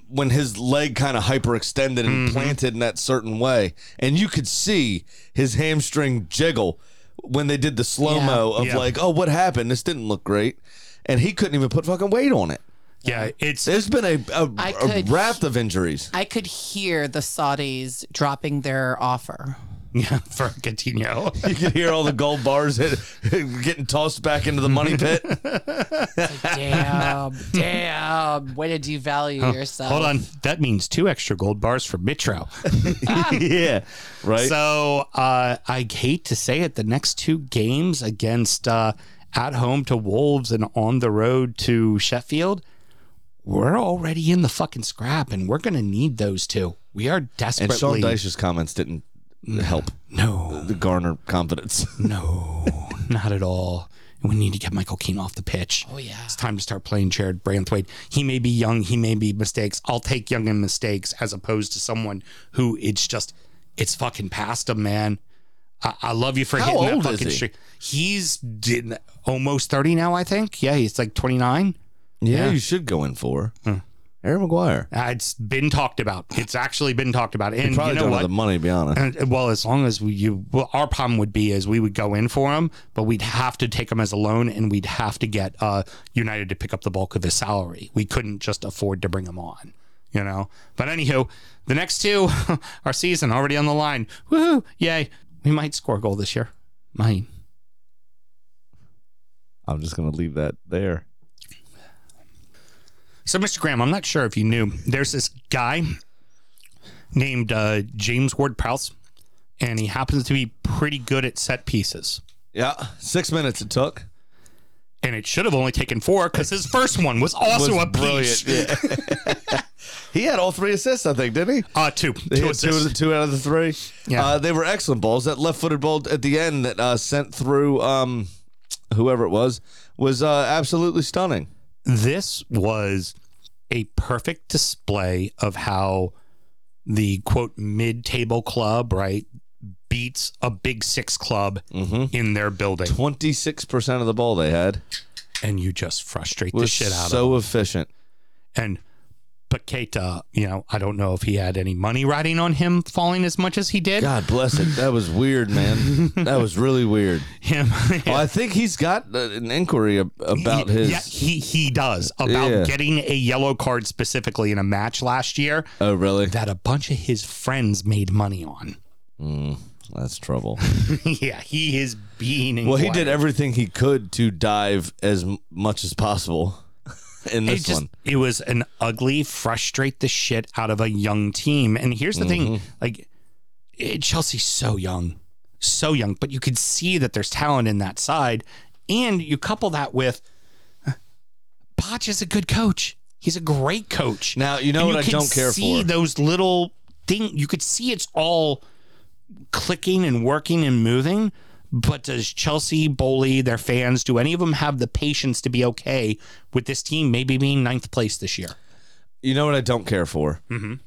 When his leg kind of hyperextended and planted in that certain way. And you could see his hamstring jiggle when they did the slow-mo of what happened? This didn't look great. And he couldn't even put fucking weight on it. Yeah, there's been a raft of injuries. I could hear the Saudis dropping their offer. Yeah, for Coutinho. You could hear all the gold bars getting tossed back into the money pit. Like, damn. Way to devalue yourself. Hold on. That means 2 extra gold bars for Mitro. Yeah, right. So I hate to say it, the next 2 games against at home to Wolves and on the road to Sheffield, we're already in the fucking scrap, and we're going to need those 2. We are desperately... And Sean Dyche's comments didn't help. No. The garner confidence. No, not at all. And we need to get Michael Keane off the pitch. Oh, yeah. It's time to start playing Jared Branthwaite. He may be young. He may be mistakes. I'll take young and mistakes as opposed to someone who it's fucking past him, man. I love you for how hitting that fucking streak. He's almost 30 now, I think. Yeah, he's like 29. Yeah, you should go in for Aaron Maguire. It's been talked about. It's actually been talked about. And you probably don't have the money, to be honest. And, well, as long as our problem would be is we would go in for him, but we'd have to take him as a loan, and we'd have to get United to pick up the bulk of his salary. We couldn't just afford to bring him on, you know. But anywho, the next two, our season already on the line. Woohoo! Yay! We might score a goal this year. Mine. I'm just gonna leave that there. So, Mr. Graham, I'm not sure if you knew, there's this guy named James Ward-Prowse, and he happens to be pretty good at set pieces. Yeah, 6 minutes it took. And it should have only taken 4 because his first one was also a brilliant. Yeah. He had all 3 assists, I think, didn't he? Two out of the 3. Yeah. They were excellent balls. That left-footed ball at the end that sent through whoever it was absolutely stunning. This was a perfect display of how the, quote, mid-table club, right, beats a big 6 club in their building. 26% of the ball they had. And you just frustrate the shit out of them. So efficient. And Paqueta, you know, I don't know if he had any money riding on him falling as much as he did. God bless it. That was weird, man. That was really weird. Well, I think he's got an inquiry about his. Yeah, he does. About getting a yellow card specifically in a match last year. Oh, really? That a bunch of his friends made money on. That's trouble. Yeah, he is being inquired. Well, he did everything he could to dive as much as possible. It was an ugly, frustrate the shit out of a young team. And here's the thing, like Chelsea's so young, but you could see that there's talent in that side. And you couple that with Poch is a good coach. He's a great coach. Now, you know what I don't care for? You could see those little things. You could see it's all clicking and working and moving. But does Chelsea, Bowley, their fans, do any of them have the patience to be okay with this team maybe being 9th place this year? You know what I don't care for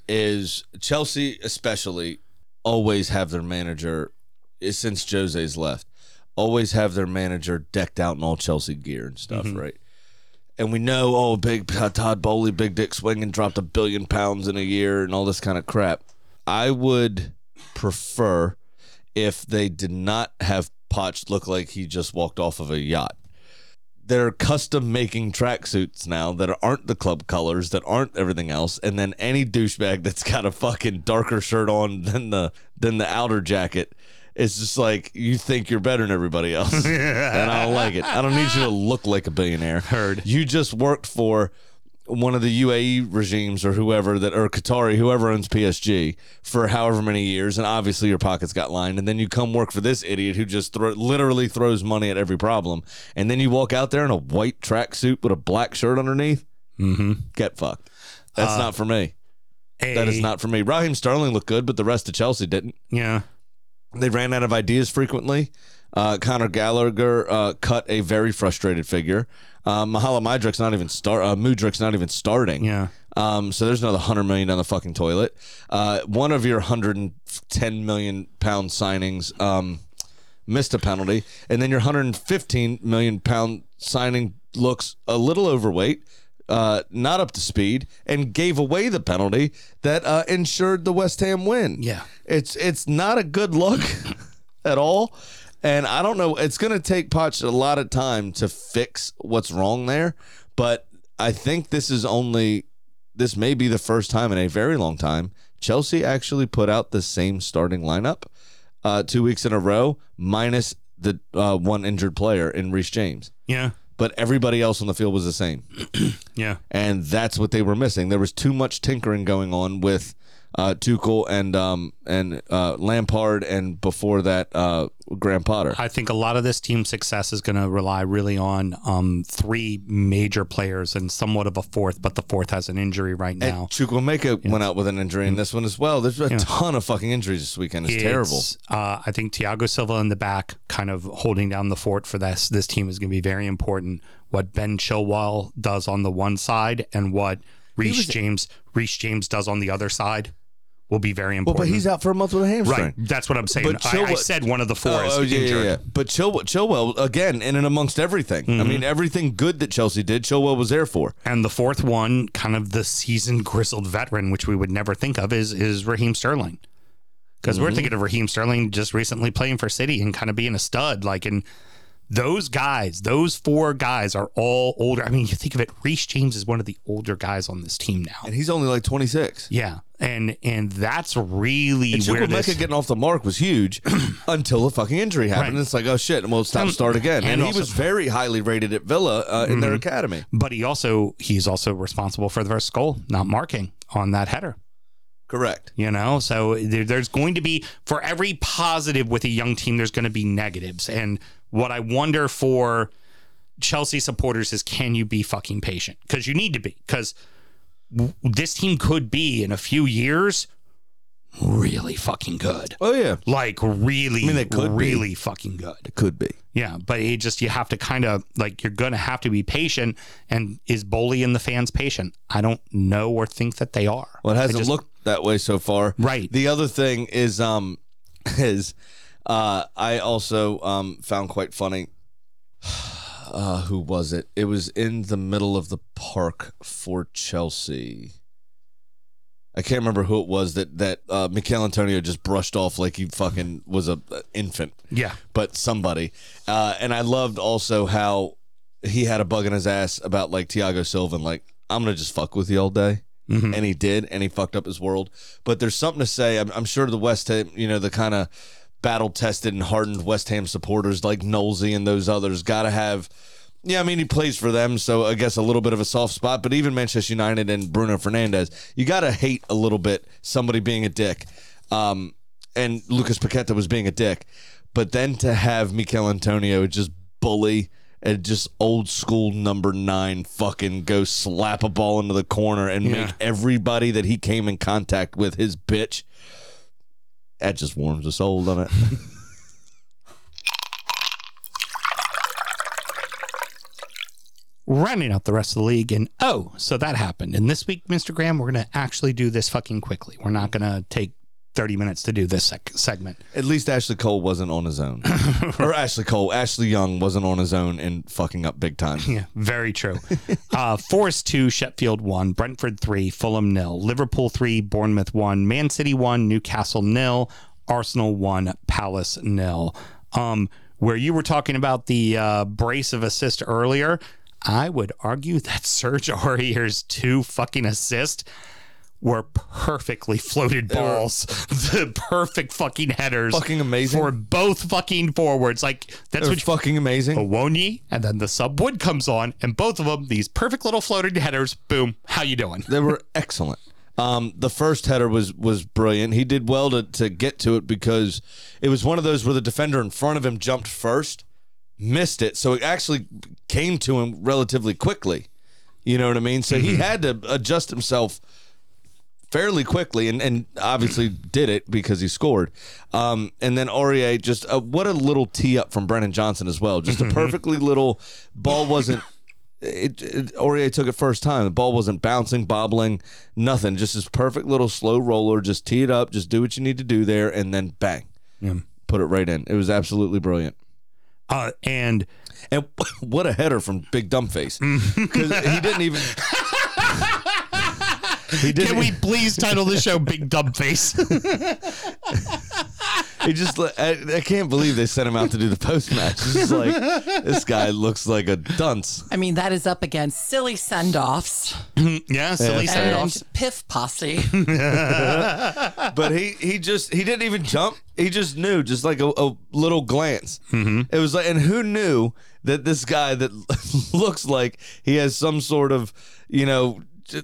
is Chelsea especially always have their manager, since Jose's left, always have their manager decked out in all Chelsea gear and stuff, right? And we know, big Todd Bowley, big dick swinging, dropped £1 billion in a year and all this kind of crap. I would prefer if they did not have Poch look like he just walked off of a yacht. They're custom making tracksuits now that aren't the club colors, that aren't everything else, and then any douchebag that's got a fucking darker shirt on than the outer jacket, it's just like you think you're better than everybody else. And I don't like it. I don't need you to look like a billionaire. Heard. You just worked for one of the UAE regimes or whoever or Qatari, whoever owns PSG for however many years, and obviously your pockets got lined, and then you come work for this idiot who just literally throws money at every problem, and then you walk out there in a white tracksuit with a black shirt underneath. Get fucked. That's not for me. That is not for me. Raheem Sterling looked good, but the rest of Chelsea didn't. Yeah. They ran out of ideas frequently. Conor Gallagher cut a very frustrated figure. Mudrik's not even starting. Yeah. So there's another $100 million down the fucking toilet. One of your £110 million signings missed a penalty, and then your £115 million signing looks a little overweight, not up to speed, and gave away the penalty that ensured the West Ham win. Yeah. It's not a good look at all. And I don't know. It's going to take Poch a lot of time to fix what's wrong there. But I think this may be the first time in a very long time Chelsea actually put out the same starting lineup 2 weeks in a row, minus the one injured player in Reece James. Yeah. But everybody else on the field was the same. Yeah. And that's what they were missing. There was too much tinkering going on with Tuchel and Lampard, and before that Graham Potter. I think a lot of this team's success is going to rely really on 3 major players and somewhat of a fourth, but the fourth has an injury right now. And Tuchel Mako went out with an injury in this one as well. There's a ton of fucking injuries this weekend. It's terrible. I think Thiago Silva in the back kind of holding down the fort for this team is going to be very important. What Ben Chilwell does on the one side and what Reece James does on the other side will be very important. Well, but he's out for a month with a hamstring. Right, that's what I'm saying. But I said one of the four is injured. Yeah. But Chilwell, again, in and amongst everything. Mm-hmm. I mean, everything good that Chelsea did, Chilwell was there for. And the fourth one, kind of the seasoned, grizzled veteran, which we would never think of, is Raheem Sterling. Because we're thinking of Raheem Sterling just recently playing for City and kind of being a stud. Like, and those guys, those four guys are all older. I mean, you think of it, Reece James is one of the older guys on this team now. And he's only like 26. Yeah. And that's really and where this... getting off the mark was huge until a fucking injury happened. Right. It's like, oh, shit, and we'll start again. And he also was very highly rated at Villa in their academy. But he's also responsible for the first goal, not marking on that header. Correct. You know, so there's going to be, for every positive with a young team, there's going to be negatives. And what I wonder for Chelsea supporters is, can you be fucking patient? Because you need to be, because this team could be in a few years really fucking good. Oh yeah, like really, I mean, really fucking good. It could be. Yeah, but it just, you have to kind of like, you're gonna have to be patient. And is Boley and the fans patient? I don't know or think that they are. Well, it hasn't looked that way so far. Right. The other thing is I also found quite funny. Who was it? It was in the middle of the park for Chelsea. I can't remember who it was that Michail Antonio just brushed off like he fucking was an infant. Yeah. But somebody. And I loved also how he had a bug in his ass about like Thiago Silva and like, I'm going to just fuck with you all day. Mm-hmm. And he did. And he fucked up his world. But there's something to say. I'm sure the West Ham, you know, the kind of battle-tested and hardened West Ham supporters like Nolsey and those others got to have, yeah, I mean, he plays for them, so I guess a little bit of a soft spot, but even Manchester United and Bruno Fernandes, you got to hate a little bit somebody being a dick. And Lucas Paqueta was being a dick. But then to have Michail Antonio just bully and just old school number 9 fucking go slap a ball into the corner and make everybody that he came in contact with his bitch. That just warms the soul, doesn't it? Rounding out the rest of the league, and so that happened. And this week, Mr. Graham, we're going to actually do this fucking quickly. We're not going to take 30 minutes to do this segment. At least Ashley Cole wasn't on his own. Or Ashley Young wasn't on his own and fucking up big time. Yeah, very true. Forest 2, Sheffield 1, Brentford 3, Fulham 0, Liverpool 3, Bournemouth 1, Man City 1, Newcastle 0, Arsenal 1, Palace 0. Where you were talking about the brace of assist earlier, I would argue that Serge Aurier's 2 fucking assists were perfectly floated balls. The perfect fucking headers. Fucking amazing. For both fucking forwards. Like, that's what fucking amazing. Owonyi, and then the sub Wood comes on, and both of them, these perfect little floated headers. Boom. How you doing? They were excellent. The first header was brilliant. He did well to get to it because it was one of those where the defender in front of him jumped first. Missed it, so it actually came to him relatively quickly. You know what I mean? So he had to adjust himself fairly quickly, and obviously did it because he scored. And then Aurier, just what a little tee up from Brennan Johnson as well. Just a perfectly little ball wasn't... Aurier took it first time. The ball wasn't bouncing, bobbling, nothing. Just this perfect little slow roller. Just tee it up. Just do what you need to do there, and then bang. Yeah. Put it right in. It was absolutely brilliant. And what a header from Big Dumbface. Because he didn't even... Can we please title the show Big Dumbface? He just... I can't believe they sent him out to do the post-match. It's just like, this guy looks like a dunce. I mean, that is up against silly send-offs. Yeah, silly send-offs. And piff posse. But he didn't even jump. He just knew, just like a little glance. It was like, and who knew that this guy that looks like he has some sort of, you know,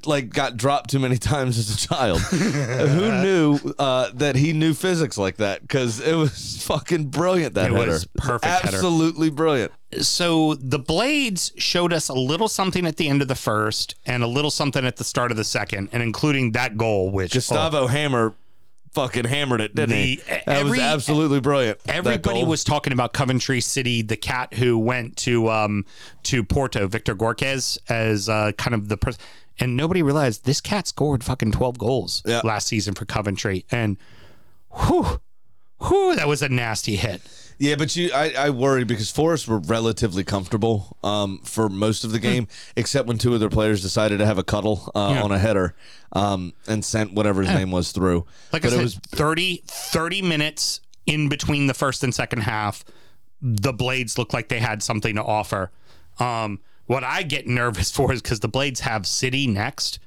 like got dropped too many times as a child. Who knew that he knew physics like that? Because it was fucking brilliant. That header was perfect. Absolutely header. Brilliant. So the Blades showed us a little something at the end of the first and a little something at the start of the second, and including that goal, which Gustavo Hammer fucking hammered it, didn't he? That was absolutely brilliant. Everybody was talking about Coventry City, the cat who went to Porto, Victor Gorquez, as kind of the person. And nobody realized this cat scored fucking 12 goals last season for Coventry. And whew, that was a nasty hit. Yeah, but I worry because Forest were relatively comfortable for most of the game, except when two of their players decided to have a cuddle on a header and sent whatever his name was through. Like but I said, it was 30 minutes in between the first and second half. The Blades looked like they had something to offer. What I get nervous for is because the Blades have City next,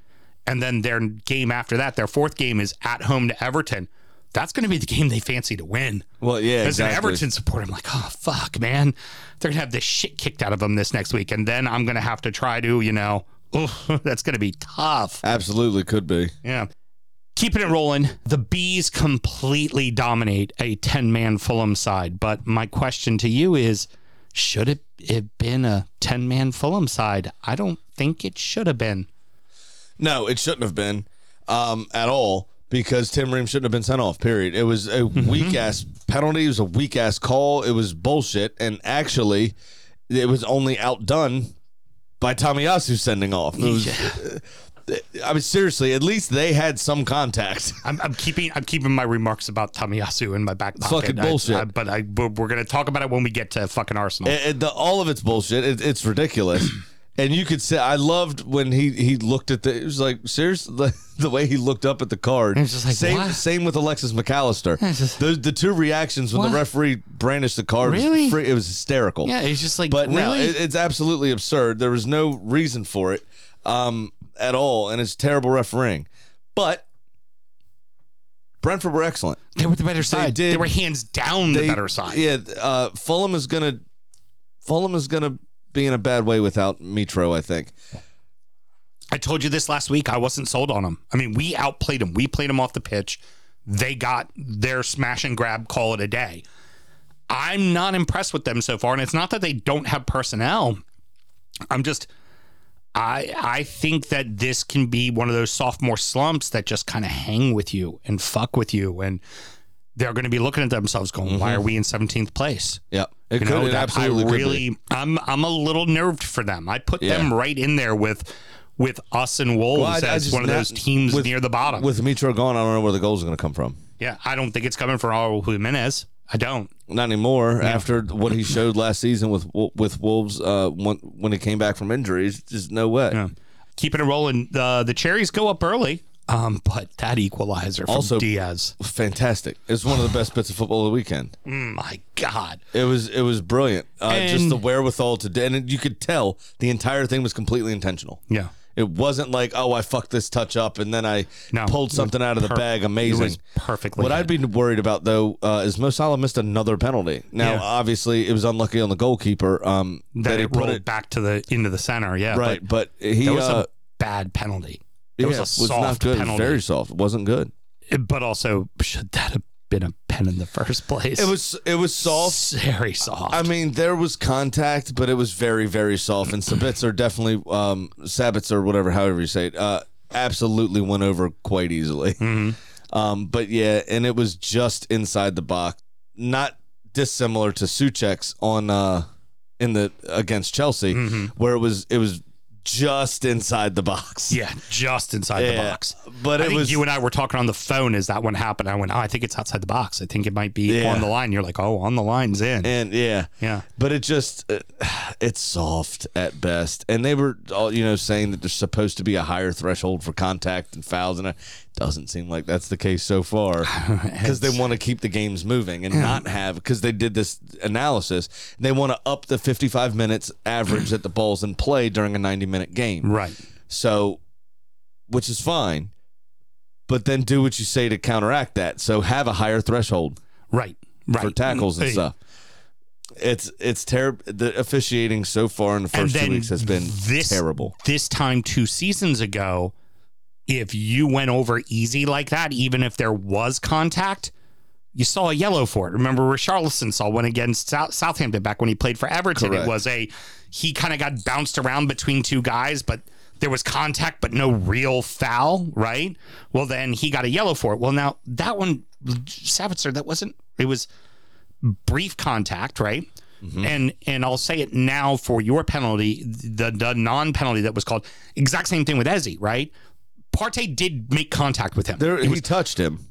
and then their game after that, their fourth game is at home to Everton. That's going to be the game they fancy to win. Well, yeah, as an Everton supporter, I'm like, oh, fuck, man. They're going to have this shit kicked out of them this next week, and then I'm going to have to try to, that's going to be tough. Absolutely could be. Yeah. Keeping it rolling, the Bees completely dominate a 10-man Fulham side, but my question to you is, should it have been a 10-man Fulham side? I don't think it should have been. No, it shouldn't have been at all. Because Tim Ream shouldn't have been sent off, period. It was a weak-ass penalty. It was a weak-ass call. It was bullshit. And actually, it was only outdone by Tomiyasu sending off. It was, I mean, seriously, at least they had some contact. I'm keeping my remarks about Tomiyasu in my back pocket. Fucking bullshit. But we're going to talk about it when we get to fucking Arsenal. All of it's bullshit. It's ridiculous. And you could say, I loved when he looked at it was like, seriously, the way he looked up at the card. Just like, same with Alexis McAllister. Just, the two reactions when the referee brandished the card, really? It was hysterical. Yeah, it's just like, but really? No, it's absolutely absurd. There was no reason for it at all, and it's terrible refereeing. But Brentford were excellent. They were the better side. They were hands down the better side. Yeah, Fulham is going to be in a bad way without Mitro, I think. I told you this last week. I wasn't sold on him. I mean, we outplayed him. We played him off the pitch. They got their smash and grab, call it a day. I'm not impressed with them so far, and it's not that they don't have personnel. I'm just, I think that this can be one of those sophomore slumps that just kind of hang with you and fuck with you, and they're going to be looking at themselves going, why are we in 17th place? Yep. It could be. I'm a little nerved for them. I put them right in there with us and Wolves as one of those teams near the bottom. With Mitro gone, I don't know where the goals are going to come from. Yeah, I don't think it's coming from Raúl Jiménez. I don't. Not anymore. Yeah. After what he showed last season with Wolves when he came back from injuries, just no way. Yeah. Keeping it rolling. The Cherries go up early. But that equalizer from Diaz, fantastic. It's one of the best bits of football of the weekend. My God, it was brilliant. Just the wherewithal to, and you could tell the entire thing was completely intentional. Yeah, it wasn't like, oh, I fucked this touch up and then I pulled something out of the bag. Amazing, it was perfectly. What I'd be worried about though is Mo Salah missed another penalty. Now, obviously, it was unlucky on the goalkeeper. That he rolled it back to the into the center. Yeah, right. But he was a bad penalty. It was not good. Very soft. It wasn't good. But also, should that have been a pen in the first place? It was soft. Very soft. I mean, there was contact, but it was very, very soft. And Sabitzer definitely, Sabitzer, whatever, however you say it, absolutely went over quite easily. Mm-hmm. But yeah, and it was just inside the box. Not dissimilar to Souček's on against Chelsea, where it was just inside the box. Yeah, just inside the box. But I think you and I were talking on the phone as that one happened. I went, I think it's outside the box. I think it might be on the line. You're like, oh, on the line's in. And yeah. But it just, it's soft at best. And they were all, saying that there's supposed to be a higher threshold for contact and fouls, and it doesn't seem like that's the case so far because they want to keep the games moving and not have, because they did this analysis. They want to up the 55 minutes average that the ball's in play during a 90-minute game, right? So, which is fine, but then do what you say to counteract that. So have a higher threshold, right, for tackles and stuff. It's terrible. The officiating so far in the first 2 weeks has been terrible. This time 2 seasons ago, if you went over easy like that, even if there was contact, you saw a yellow for it. Remember, Richarlison saw one against Southampton back when he played for Everton. Correct. It was he kind of got bounced around between two guys, but there was contact, but no real foul, right? Well, then he got a yellow for it. Well, now that one, Sabitzer, it was brief contact, right? Mm-hmm. And I'll say it now for your penalty, the non-penalty that was called. Exact same thing with Eze, right? Partey did make contact with him. He touched him.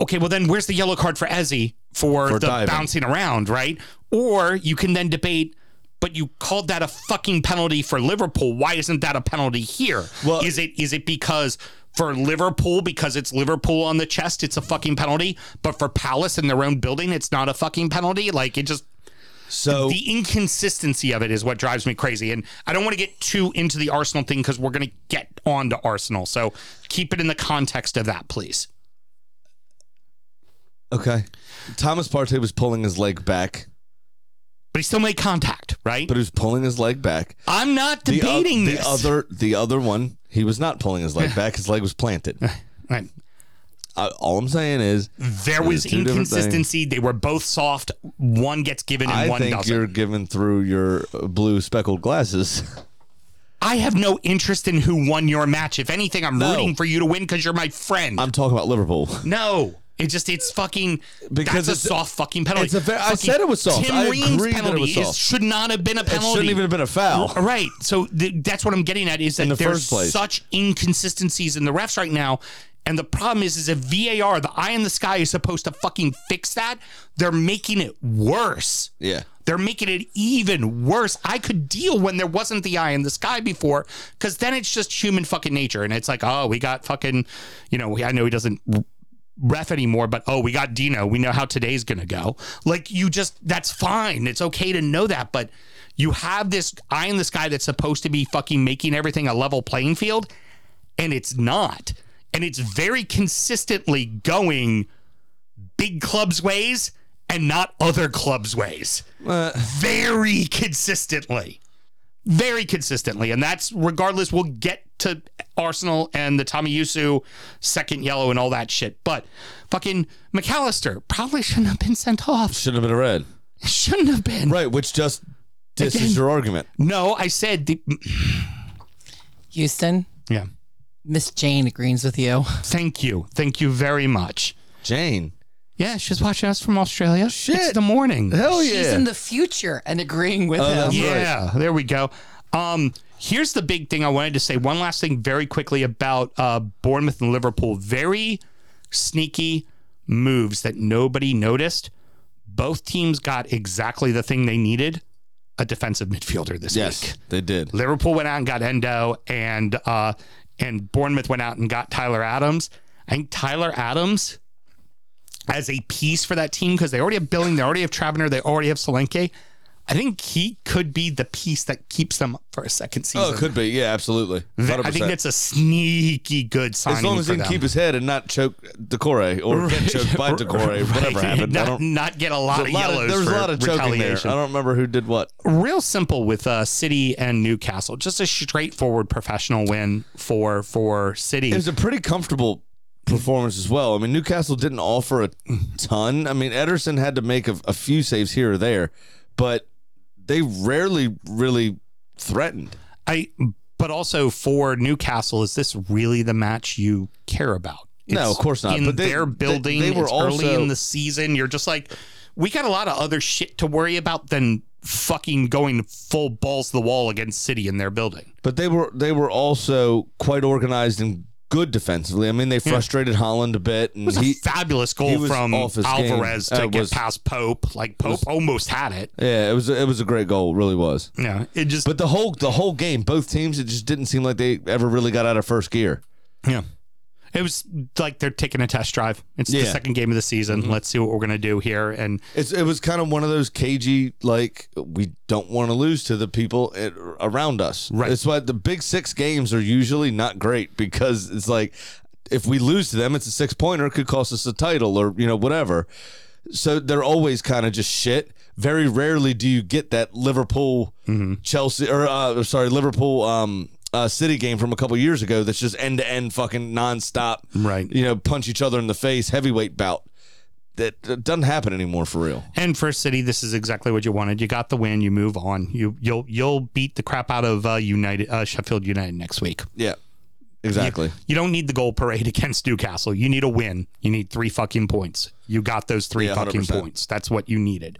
Okay, well then where's the yellow card for Eze for the diving, bouncing around, right? Or you can then debate, but you called that a fucking penalty for Liverpool. Why isn't that a penalty here? Well, is it because for Liverpool, because it's Liverpool on the chest, it's a fucking penalty, but for Palace in their own building, it's not a fucking penalty? Like, it just... So the inconsistency of it is what drives me crazy. And I don't want to get too into the Arsenal thing because we're going to get on to Arsenal. So keep it in the context of that, please. Okay. Thomas Partey was pulling his leg back. But he still made contact, right? But he was pulling his leg back. I'm not debating this. The other one, he was not pulling his leg back. His leg was planted. Right. All I'm saying is there was inconsistency. They were both soft. One gets given and one doesn't. I think you're given through your blue speckled glasses. I have no interest in who won your match. If anything, I'm rooting for you to win because you're my friend. I'm talking about Liverpool. No. It's fucking, because that's a soft fucking penalty. I said it was soft. Tim Ream's penalty should not have been a penalty. It shouldn't even have been a foul. Right. So that's what I'm getting at, is that there's such inconsistencies in the refs right now. And the problem is if VAR, the eye in the sky, is supposed to fucking fix that, they're making it worse. Yeah. They're making it even worse. I could deal when there wasn't the eye in the sky before, because then it's just human fucking nature. And it's like, oh, we got fucking, I know he doesn't ref anymore, but oh, we got Dino. We know how today's going to go. Like, that's fine. It's okay to know that. But you have this eye in the sky that's supposed to be fucking making everything a level playing field, and it's not. And it's very consistently going big clubs' ways and not other clubs' ways. Very consistently. Very consistently. And that's regardless. We'll get to Arsenal and the Tamiyasu second yellow and all that shit. But fucking McAllister probably shouldn't have been sent off. Shouldn't have been a red. It shouldn't have been. Right, which just disses your argument. No, I said... Houston? Yeah. Miss Jane agrees with you. Thank you. Thank you very much. Jane? Yeah, she's watching us from Australia. Shit. It's the morning. Hell yeah. She's in the future and agreeing with him. Yeah, right. There we go. Here's the big thing I wanted to say. One last thing very quickly about Bournemouth and Liverpool. Very sneaky moves that nobody noticed. Both teams got exactly the thing they needed. A defensive midfielder this week. Yes, they did. Liverpool went out and got Endo, and Bournemouth went out and got Tyler Adams. I think Tyler Adams as a piece for that team, because they already have Billing, they already have Tavernier, they already have Solanke. I think he could be the piece that keeps them up for a second season. Oh, it could be. Yeah, absolutely. 100%. I think that's a sneaky good signing. As long as he can keep his head and not choke Decore or get choked by Decore, whatever happened. Not get a lot of yellows. There was a lot of choking there. I don't remember who did what. Real simple with City and Newcastle. Just a straightforward professional win for City. It was a pretty comfortable performance as well. I mean, Newcastle didn't offer a ton. I mean, Ederson had to make a few saves here or there, but they rarely really threatened. But also for Newcastle, is this really the match you care about? It's no, of course not. But they're building. They were it's also, early in the season. You're just like, we got a lot of other shit to worry about than fucking going full balls to the wall against City in their building. But they were also quite organized and good defensively. I mean, they frustrated Haaland a bit. And it was a fabulous goal from Alvarez to get past Pope. Like, Pope almost had it. Yeah, it was a great goal. It really was. Yeah, it just. But the whole game, both teams, it just didn't seem like they ever really got out of first gear. Yeah, it was like they're taking a test drive. It's the second game of the season. Mm-hmm. Let's see what we're gonna do here. And it was kind of one of those cagey, like, we don't want to lose to the people around us. Right. That's why the Big Six games are usually not great, because it's like, if we lose to them, it's a 6-pointer. It could cost us a title or whatever. So they're always kind of just shit. Very rarely do you get that Liverpool, Chelsea, or sorry, Liverpool. City game from a couple years ago that's just end-to-end fucking nonstop, right? Punch each other in the face, heavyweight bout. That doesn't happen anymore for real. And for City, this is exactly what you wanted. You got the win, you move on. You'll beat the crap out of Sheffield United next week. Yeah, exactly. You don't need the goal parade against Newcastle. You need a win. You need 3 fucking points. You got those 3 fucking 100%. Points. That's what you needed.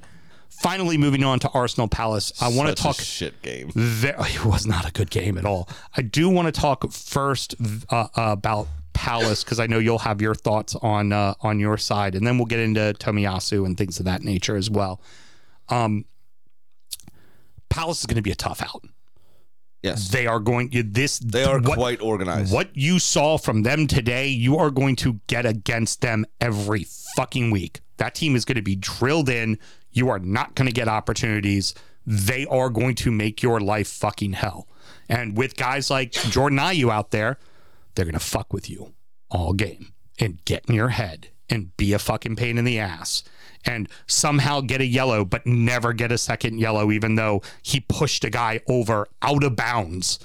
Finally, moving on to Arsenal Palace. I want to talk. Such a shit game. It was not a good game at all. I do want to talk first about Palace, because I know you'll have your thoughts on your side, and then we'll get into Tomiyasu and things of that nature as well. Palace is going to be a tough out. Yes, they are going. They are quite organized. What you saw from them today, you are going to get against them every fucking week. That team is going to be drilled in. You are not going to get opportunities. They are going to make your life fucking hell. And with guys like Jordan Ayew out there, they're going to fuck with you all game and get in your head and be a fucking pain in the ass and somehow get a yellow, but never get a second yellow, even though he pushed a guy over out of bounds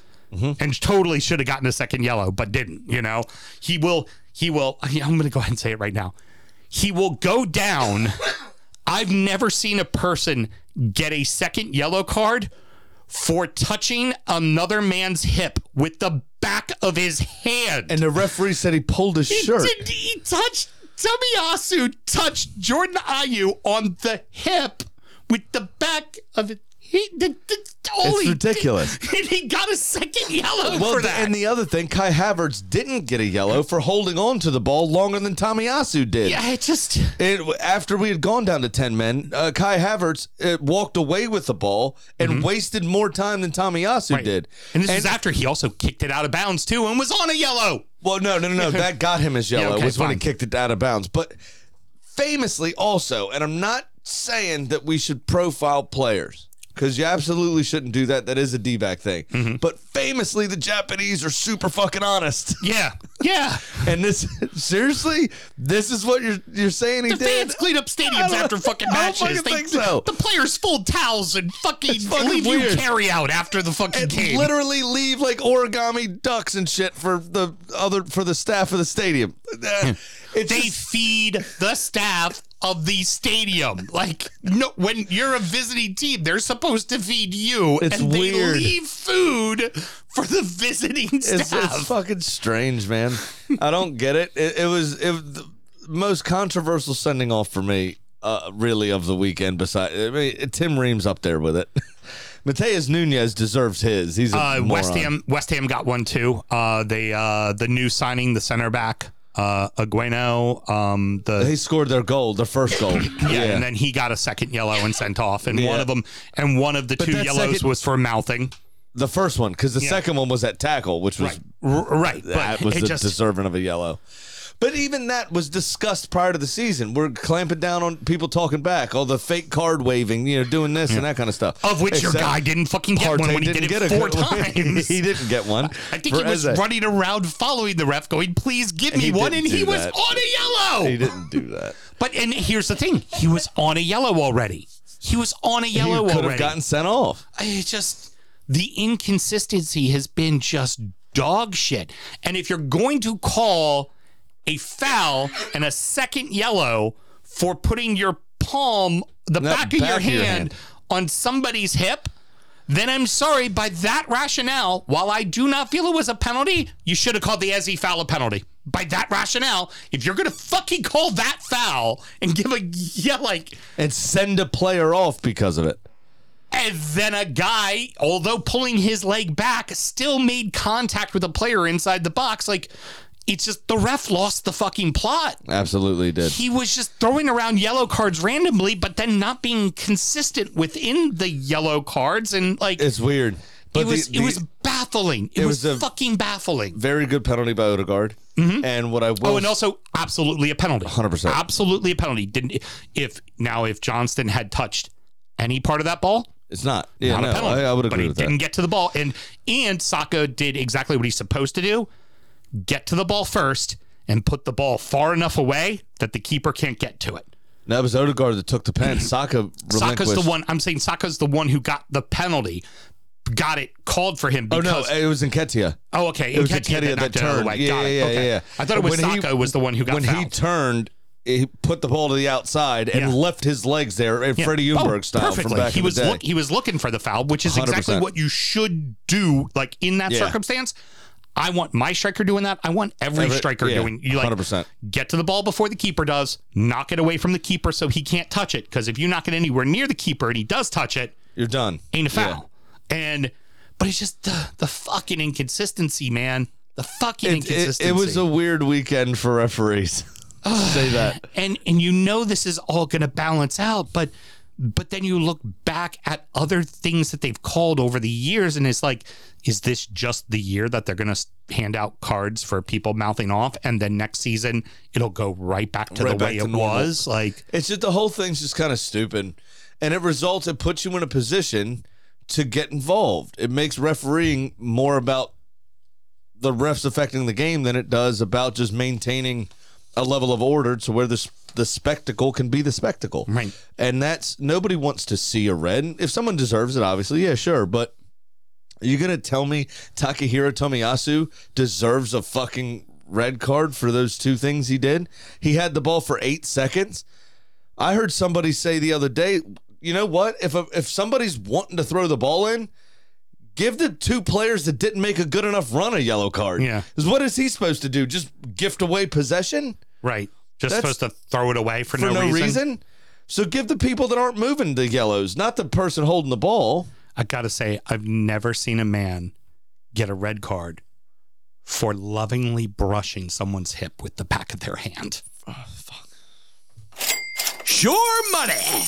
and totally should have gotten a second yellow, but didn't, you know? He will, I'm going to go ahead and say it right now. He will go down. I've never seen a person get a second yellow card for touching another man's hip with the back of his hand. And the referee said he pulled his shirt. He touched Tomiyasu, touched Jordan Ayew on the hip with the back of his. It's ridiculous. He got a second yellow for that. And the other thing, Kai Havertz didn't get a yellow for holding on to the ball longer than Tomiyasu did. Yeah, after we had gone down to 10 men, Kai Havertz walked away with the ball and wasted more time than Tomiyasu did. And this is after he also kicked it out of bounds, too, and was on a yellow. Well, no. That got him his yellow. When he kicked it out of bounds. But famously also, and I'm not saying that we should profile players, because you absolutely shouldn't do that. That is a D-back thing. But famously, the Japanese are super fucking honest. Yeah. And this is what you're saying he did? The fans clean up stadiums after fucking matches. I don't think so. The players fold towels and fucking leave weird. You carry out after the fucking game. Literally leave like origami ducks and shit for the staff of the stadium. Feed the staff of the stadium. Like, no, when you're a visiting team, they're supposed to feed you. They leave food for the visiting staff. It's fucking strange, man. I don't get it. It was the most controversial sending off for me, really, of the weekend. Besides, I mean, Tim Ream's up there with it. Mateus Nuñez deserves his. He's a moron. West Ham got one too. The new signing, the center back. Agüero, he scored their first goal. And then he got a second yellow and sent off, and one of the two yellows was for mouthing. The first one, because the second one was that tackle, which was right. That but was the deserving of a yellow. But even that was discussed prior to the season. We're clamping down on people talking back, all the fake card waving, doing this and that kind of stuff. Of which your guy didn't fucking get one when he did it four times. He didn't get one. I think he was running around following the ref, going, "Please give me one," and he was on a yellow. He didn't do that. But and here's the thing: he was on a yellow already. He could have gotten sent off. The inconsistency has been just dog shit. And if you're going to call a foul and a second yellow for putting your palm, the back of your hand on somebody's hip, then I'm sorry, by that rationale, while I do not feel it was a penalty, you should have called the Eze foul a penalty. By that rationale, if you're going to fucking call that foul and give and send a player off because of it. And then a guy, although pulling his leg back, still made contact with a player inside the box. It's just the ref lost the fucking plot. Absolutely did. He was just throwing around yellow cards randomly, but then not being consistent within the yellow cards. And it's weird. But it was baffling. It was fucking baffling. Very good penalty by Odegaard. Mm-hmm. And what I will. Oh, and also absolutely a penalty. 100%. Absolutely a penalty. If Johnston had touched any part of that ball. It's not. Yeah, not a penalty. I would agree with that. But he didn't get to the ball. And Saka did exactly what he's supposed to do. Get to the ball first and put the ball far enough away that the keeper can't get to it. That was Odegaard that took the pen. Saka's the one. I'm saying Saka's the one who got the penalty, got it called for him. It was Nketiah. Oh, okay. It was Nketiah that turned. Yeah. I thought it was Saka was the one who got fouled. When he turned, he put the ball to the outside and left his legs there in Freddie Ljungberg style. Perfectly. From back in the day. He was looking for the foul, which is 100%. Exactly what you should do in that circumstance. I want my striker doing that. I want every striker doing. You like 100%. Get to the ball before the keeper does. Knock it away from the keeper so he can't touch it. Because if you knock it anywhere near the keeper and he does touch it, you're done. Ain't a foul. Yeah. But it's just the fucking inconsistency, man. The fucking inconsistency. It was a weird weekend for referees. Say that. And you know this is all going to balance out, but then you look back at other things that they've called over the years, and it's like, is this just the year that they're going to hand out cards for people mouthing off, and then next season it'll go right back to the way it was? Like, it's just the whole thing's just kind of stupid, and it puts you in a position to get involved. It makes refereeing more about the refs affecting the game than it does about just maintaining a level of order to where the spectacle can be the spectacle. Right. And that's, nobody wants to see a red. If someone deserves it, obviously, yeah, sure. But are you going to tell me Takehiro Tomiyasu deserves a fucking red card for those two things he did? He had the ball for 8 seconds. I heard somebody say the other day, you know what? If somebody's wanting to throw the ball in, give the two players that didn't make a good enough run a yellow card. Yeah. Because what is he supposed to do? Just gift away possession? Right. Just supposed to throw it away for no reason? So give the people that aren't moving the yellows, not the person holding the ball. I got to say, I've never seen a man get a red card for lovingly brushing someone's hip with the back of their hand. Oh, fuck. Sure money.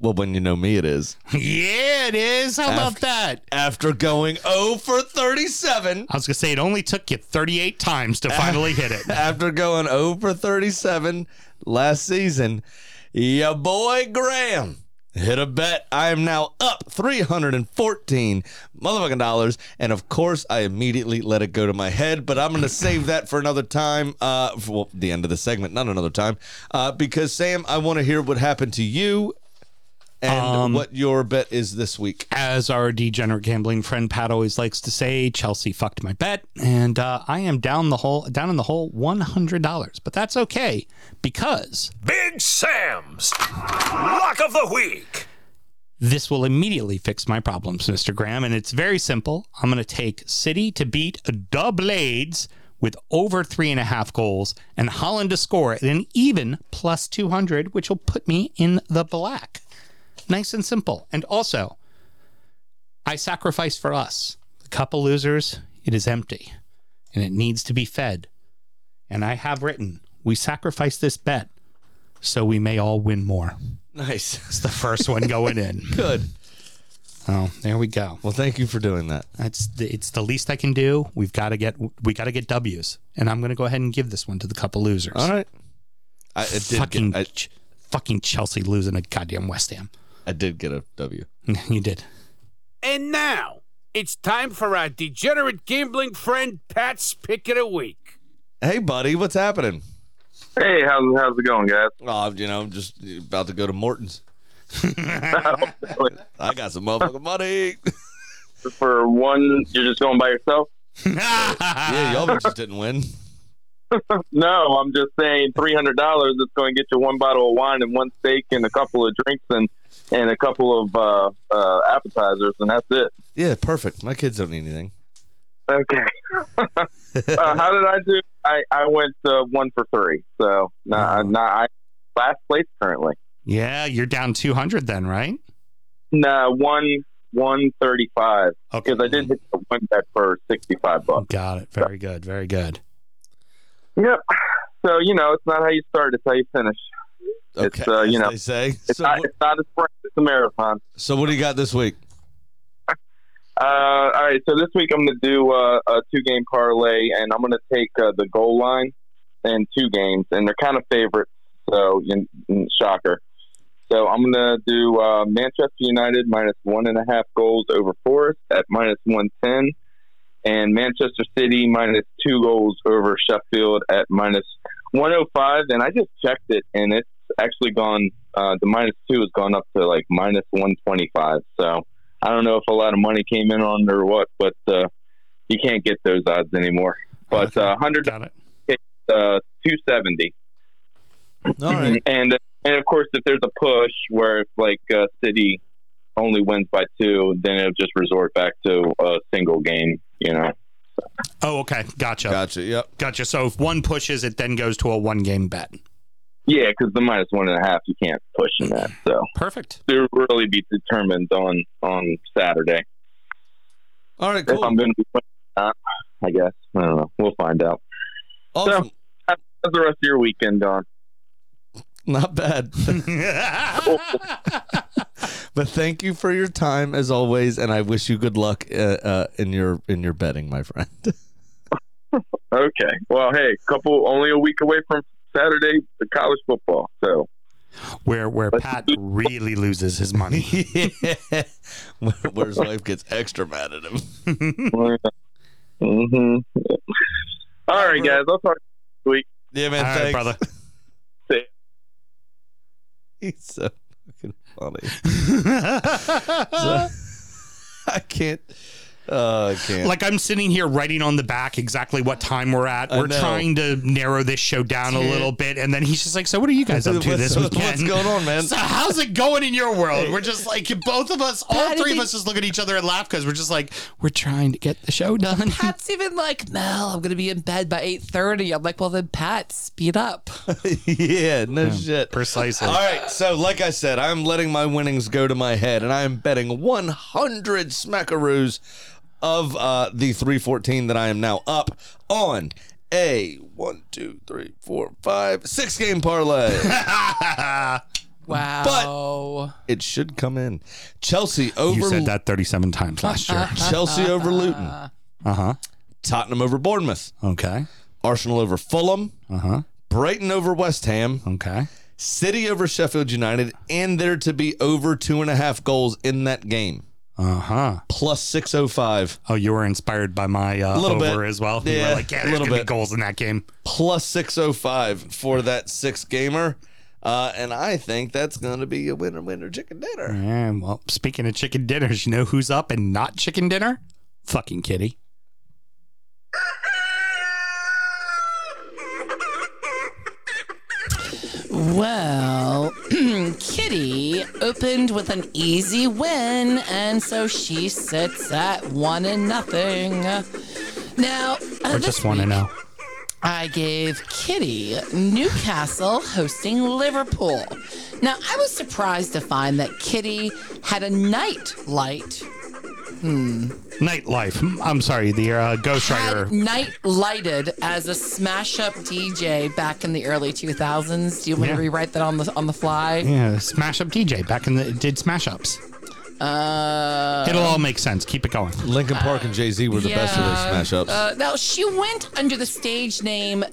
Well, when you know me, it is. Yeah, it is. How about that? After going 0 for 37. I was going to say, it only took you 38 times to finally hit it. After going 0 for 37 last season, your boy Graham hit a bet. I am now up $314 motherfucking dollars. And, of course, I immediately let it go to my head. But I'm going to save that for another time. For the end of the segment, not another time. Because, Sam, I want to hear what happened to you. And what your bet is this week. As our degenerate gambling friend Pat always likes to say, Chelsea fucked my bet, and I am down in the hole $100. But that's okay, because Big Sam's Lock of the Week. This will immediately fix my problems, Mr. Graham, and it's very simple. I'm going to take City to beat the Blades with over 3.5 goals, and Haaland to score at an even plus 200, which will put me in the black. Nice and simple. And also, I sacrifice for us. The cup of losers, it is empty, and it needs to be fed. And I have written, we sacrifice this bet so we may all win more. Nice. It's the first one going in. Good. Oh, there we go. Well, thank you for doing that. It's the least I can do. We got to get W's, and I'm going to go ahead and give this one to the cup of losers. All right. Fucking Chelsea losing a goddamn West Ham. I did get a W. You did. And now, it's time for our degenerate gambling friend, Pat's Pick of the Week. Hey, buddy, what's happening? Hey, how's it going, guys? Oh, I'm just about to go to Morton's. I got some motherfucking money. For one, you're just going by yourself? Yeah, y'all just didn't win. No, I'm just saying $300 is going to get you one bottle of wine and one steak and a couple of drinks and a couple of appetizers, and that's it. Yeah, perfect. My kids don't need anything. Okay. How did I do? I went 1 for 3, so I last place currently. Yeah, you're down 200 then, right? No, 135. Okay. Because I did hit the one bet for $65. Got it. Very good. Very good. Yep. So, it's not how you start, it's how you finish. Okay, it's, they say. It's not a sprint, it's a marathon. So what do you got this week? All right, so this week I'm going to do a 2-game parlay, and I'm going to take the goal line and 2 games, and they're kind of favorites, so shocker. So I'm going to do Manchester United minus 1.5 goals over Forest at minus 110. And Manchester City minus 2 goals over Sheffield at minus 105. And I just checked it, and it's actually gone. The minus 2 has gone up to like minus 125. So I don't know if a lot of money came in on it or what, but you can't get those odds anymore. But okay, $100, it's 270. All right. And of course, if there's a push where it's like City only wins by two, then it'll just resort back to a single game, you know. Oh, okay. Gotcha. Gotcha, yep. Gotcha. So if one pushes, it then goes to a one-game bet. Yeah, because the minus 1.5, you can't push in that. So perfect. It'll really be determined on Saturday. All right, cool. If I'm going to be playing or not, I guess. I don't know. We'll find out. Awesome. So, how's the rest of your weekend, Don? Not bad. But thank you for your time as always, and I wish you good luck in your betting, my friend. Okay. Well, hey, only a week away from Saturday, the college football. So where Pat really loses his money, yeah. Where his wife gets extra mad at him. Mm-hmm. All right, guys. I'll talk next week. Yeah, man. All thanks, right, brother. See ya. He's so fucking funny. I can't. Like, I'm sitting here writing on the back exactly what time we're at. We're trying to narrow this show down a little bit, and then he's just like, so what are you guys up to this weekend? What's going on, man? So how's it going in your world? We're just like, both of us, all three of us just look at each other and laugh because we're just like, we're trying to get the show done. Pat's even like, Mel, I'm going to be in bed by 8:30. I'm like, well, then, Pat, speed up. yeah, no shit. Precisely. All right, so like I said, I'm letting my winnings go to my head, and I am betting 100 smackaroos of the 314 that I am now up on a 1, 2, 3, 4, 5, 6 game parlay. Wow. But it should come in. Chelsea over. You said that 37 times last year. Chelsea over Luton. Uh-huh. Tottenham over Bournemouth. Okay. Arsenal over Fulham. Uh-huh. Brighton over West Ham. Okay. City over Sheffield United, and there to be over 2.5 goals in that game. Uh-huh. Plus 605. Oh, you were inspired by my over as well. Yeah, you were like, yeah, there's going to be goals in that game. Plus 605 for that 6-gamer. And I think that's going to be a winner chicken dinner. Yeah, well, speaking of chicken dinners, you know who's up and not chicken dinner? Fucking Kitty. Well, Kitty opened with an easy win, and so she sits at 1-0. Now, I just want to know. I gave Kitty Newcastle hosting Liverpool. Now, I was surprised to find that Kitty had a nightlight. Nightlife. I'm sorry, the ghostwriter. Night lighted as a smash-up DJ back in the early 2000s. Do you want to rewrite that on the fly? Yeah, smash-up DJ back in the did smash-ups. It'll all make sense. Keep it going. Linkin Park and Jay-Z were the best of those smash-ups. Now, she went under the stage name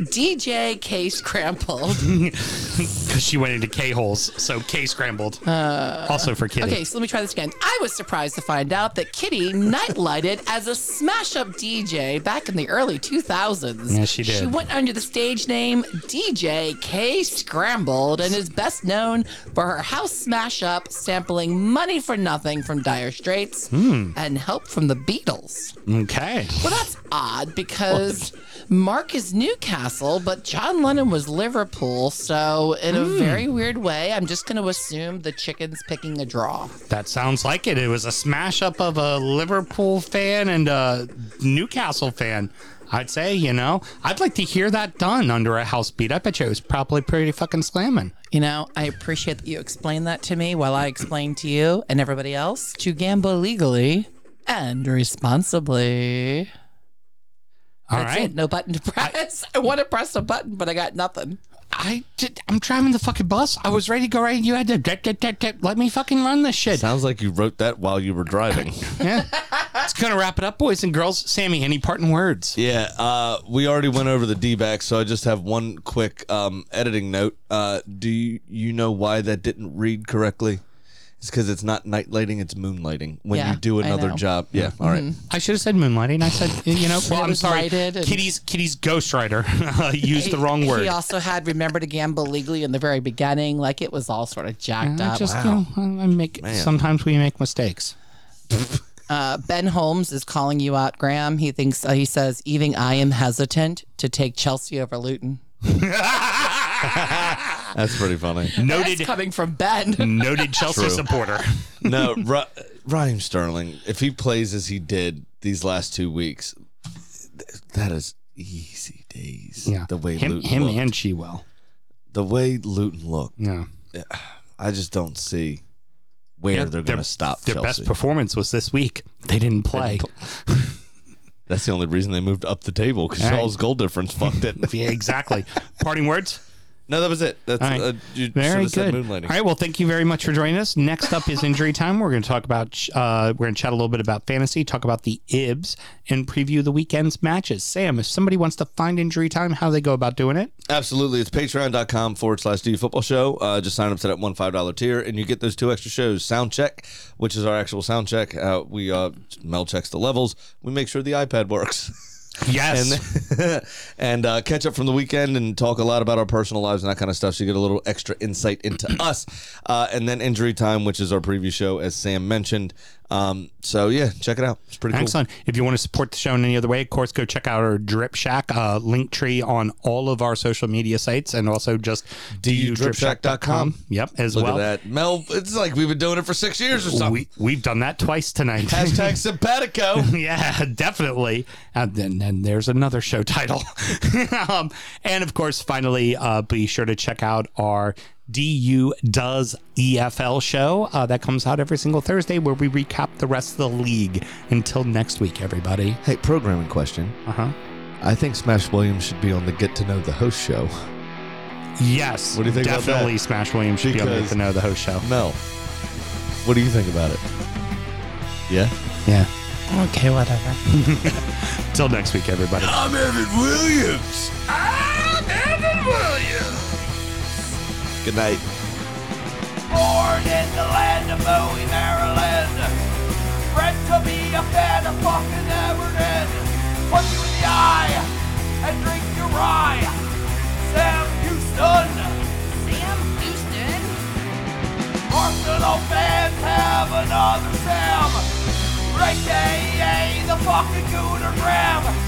DJ K Scrambled. Because she went into K-holes, so K Scrambled. Also for Kitty. Okay, so let me try this again. I was surprised to find out that Kitty nightlighted as a smash-up DJ back in the early 2000s. Yeah, she did. She went under the stage name DJ K Scrambled and is best known for her house smash-up sampling Money for Nothing from Dire Straits and Help from the Beatles. Okay. Well, that's odd because Mark is Newcastle, but John Lennon was Liverpool, so in a very weird way, I'm just going to assume the chicken's picking a draw. That sounds like it. It was a smash-up of a Liverpool fan and a Newcastle fan. I'd say, you know, I'd like to hear that done under a house beat. I bet you it was probably pretty fucking slamming. You know, I appreciate that you explained that to me while I explain to you and everybody else to gamble legally and responsibly. That's right. No button to press. I want to press a button, but I got nothing. I'm driving the fucking bus. I was ready to go right. You had to let me fucking run this shit. Sounds like you wrote that while you were driving. Yeah. It's going to wrap it up, boys and girls. Sammy, any parting words? Yeah. We already went over the D-backs, so I just have one quick editing note. Do you know why that didn't read correctly? It's because it's not night lighting, it's moonlighting. When you do another job. Yeah, all right. I should have said moonlighting. I said, you know, well, I'm sorry. Kitty's ghostwriter used the wrong word. He also had Remember to Gamble Legally in the very beginning. Like, it was all sort of jacked up. Just, sometimes we make mistakes. Ben Holmes is calling you out, Graham. He says, even I am hesitant to take Chelsea over Luton. That's pretty funny. Noted, that's coming from Ben. Noted Chelsea supporter. No, Raheem Sterling, if he plays as he did these last 2 weeks, that is easy days. Yeah. The way Luton looked. And Chilwell. The way Luton looked. Yeah. I just don't see where they're going to stop Chelsea. Their best performance was this week. They didn't play. That's the only reason they moved up the table, because Charles' goal difference fucked it. Yeah, exactly. Parting words? No, that was it. That's right. You very good. Said moonlighting. All right, well, thank you very much for joining us. Next up is Injury Time. We're going to talk about, we're going to chat a little bit about fantasy, talk about the IBS, and preview the weekend's matches. Sam, if somebody wants to find Injury Time, how do they go about doing it? Absolutely. It's patreon.com/DU Football Show. Just sign up to that $1 tier, and you get those two extra shows. Sound check, which is our actual sound check. Mel checks the levels. We make sure the iPad works. Yes. And catch up from the weekend and talk a lot about our personal lives and that kind of stuff, so you get a little extra insight into us. And then Injury Time, which is our preview show, as Sam mentioned. So, yeah, check it out. It's pretty excellent. Cool. Excellent. If you want to support the show in any other way, of course, go check out our Drip Shack link tree on all of our social media sites, and also just DUDripShack.com. Yep, as Look well. Look at that. Mel, it's like we've been doing it for 6 years or something. We've done that twice tonight. Hashtag simpatico. Yeah, definitely. And then there's another show title. And, of course, finally, be sure to check out our DU Does EFL show that comes out every single Thursday, where we recap the rest of the league. Until next week, everybody. Hey, programming question. I think Smash Williams should be on the Get to Know the Host show. Yes, what do you think? Definitely about that? Smash Williams should be on the Get to Know the Host show. Mel, what do you think about it? Yeah. Okay, whatever. Till next week, everybody. I'm Evan Williams. Good night. Born in the land of Bowie, Maryland. Bred to be a fan of fucking Everton. Punch you in the eye and drink your rye. Sam Houston. Arsenal fans have another Sam. Ray the fucking Gooner Graham.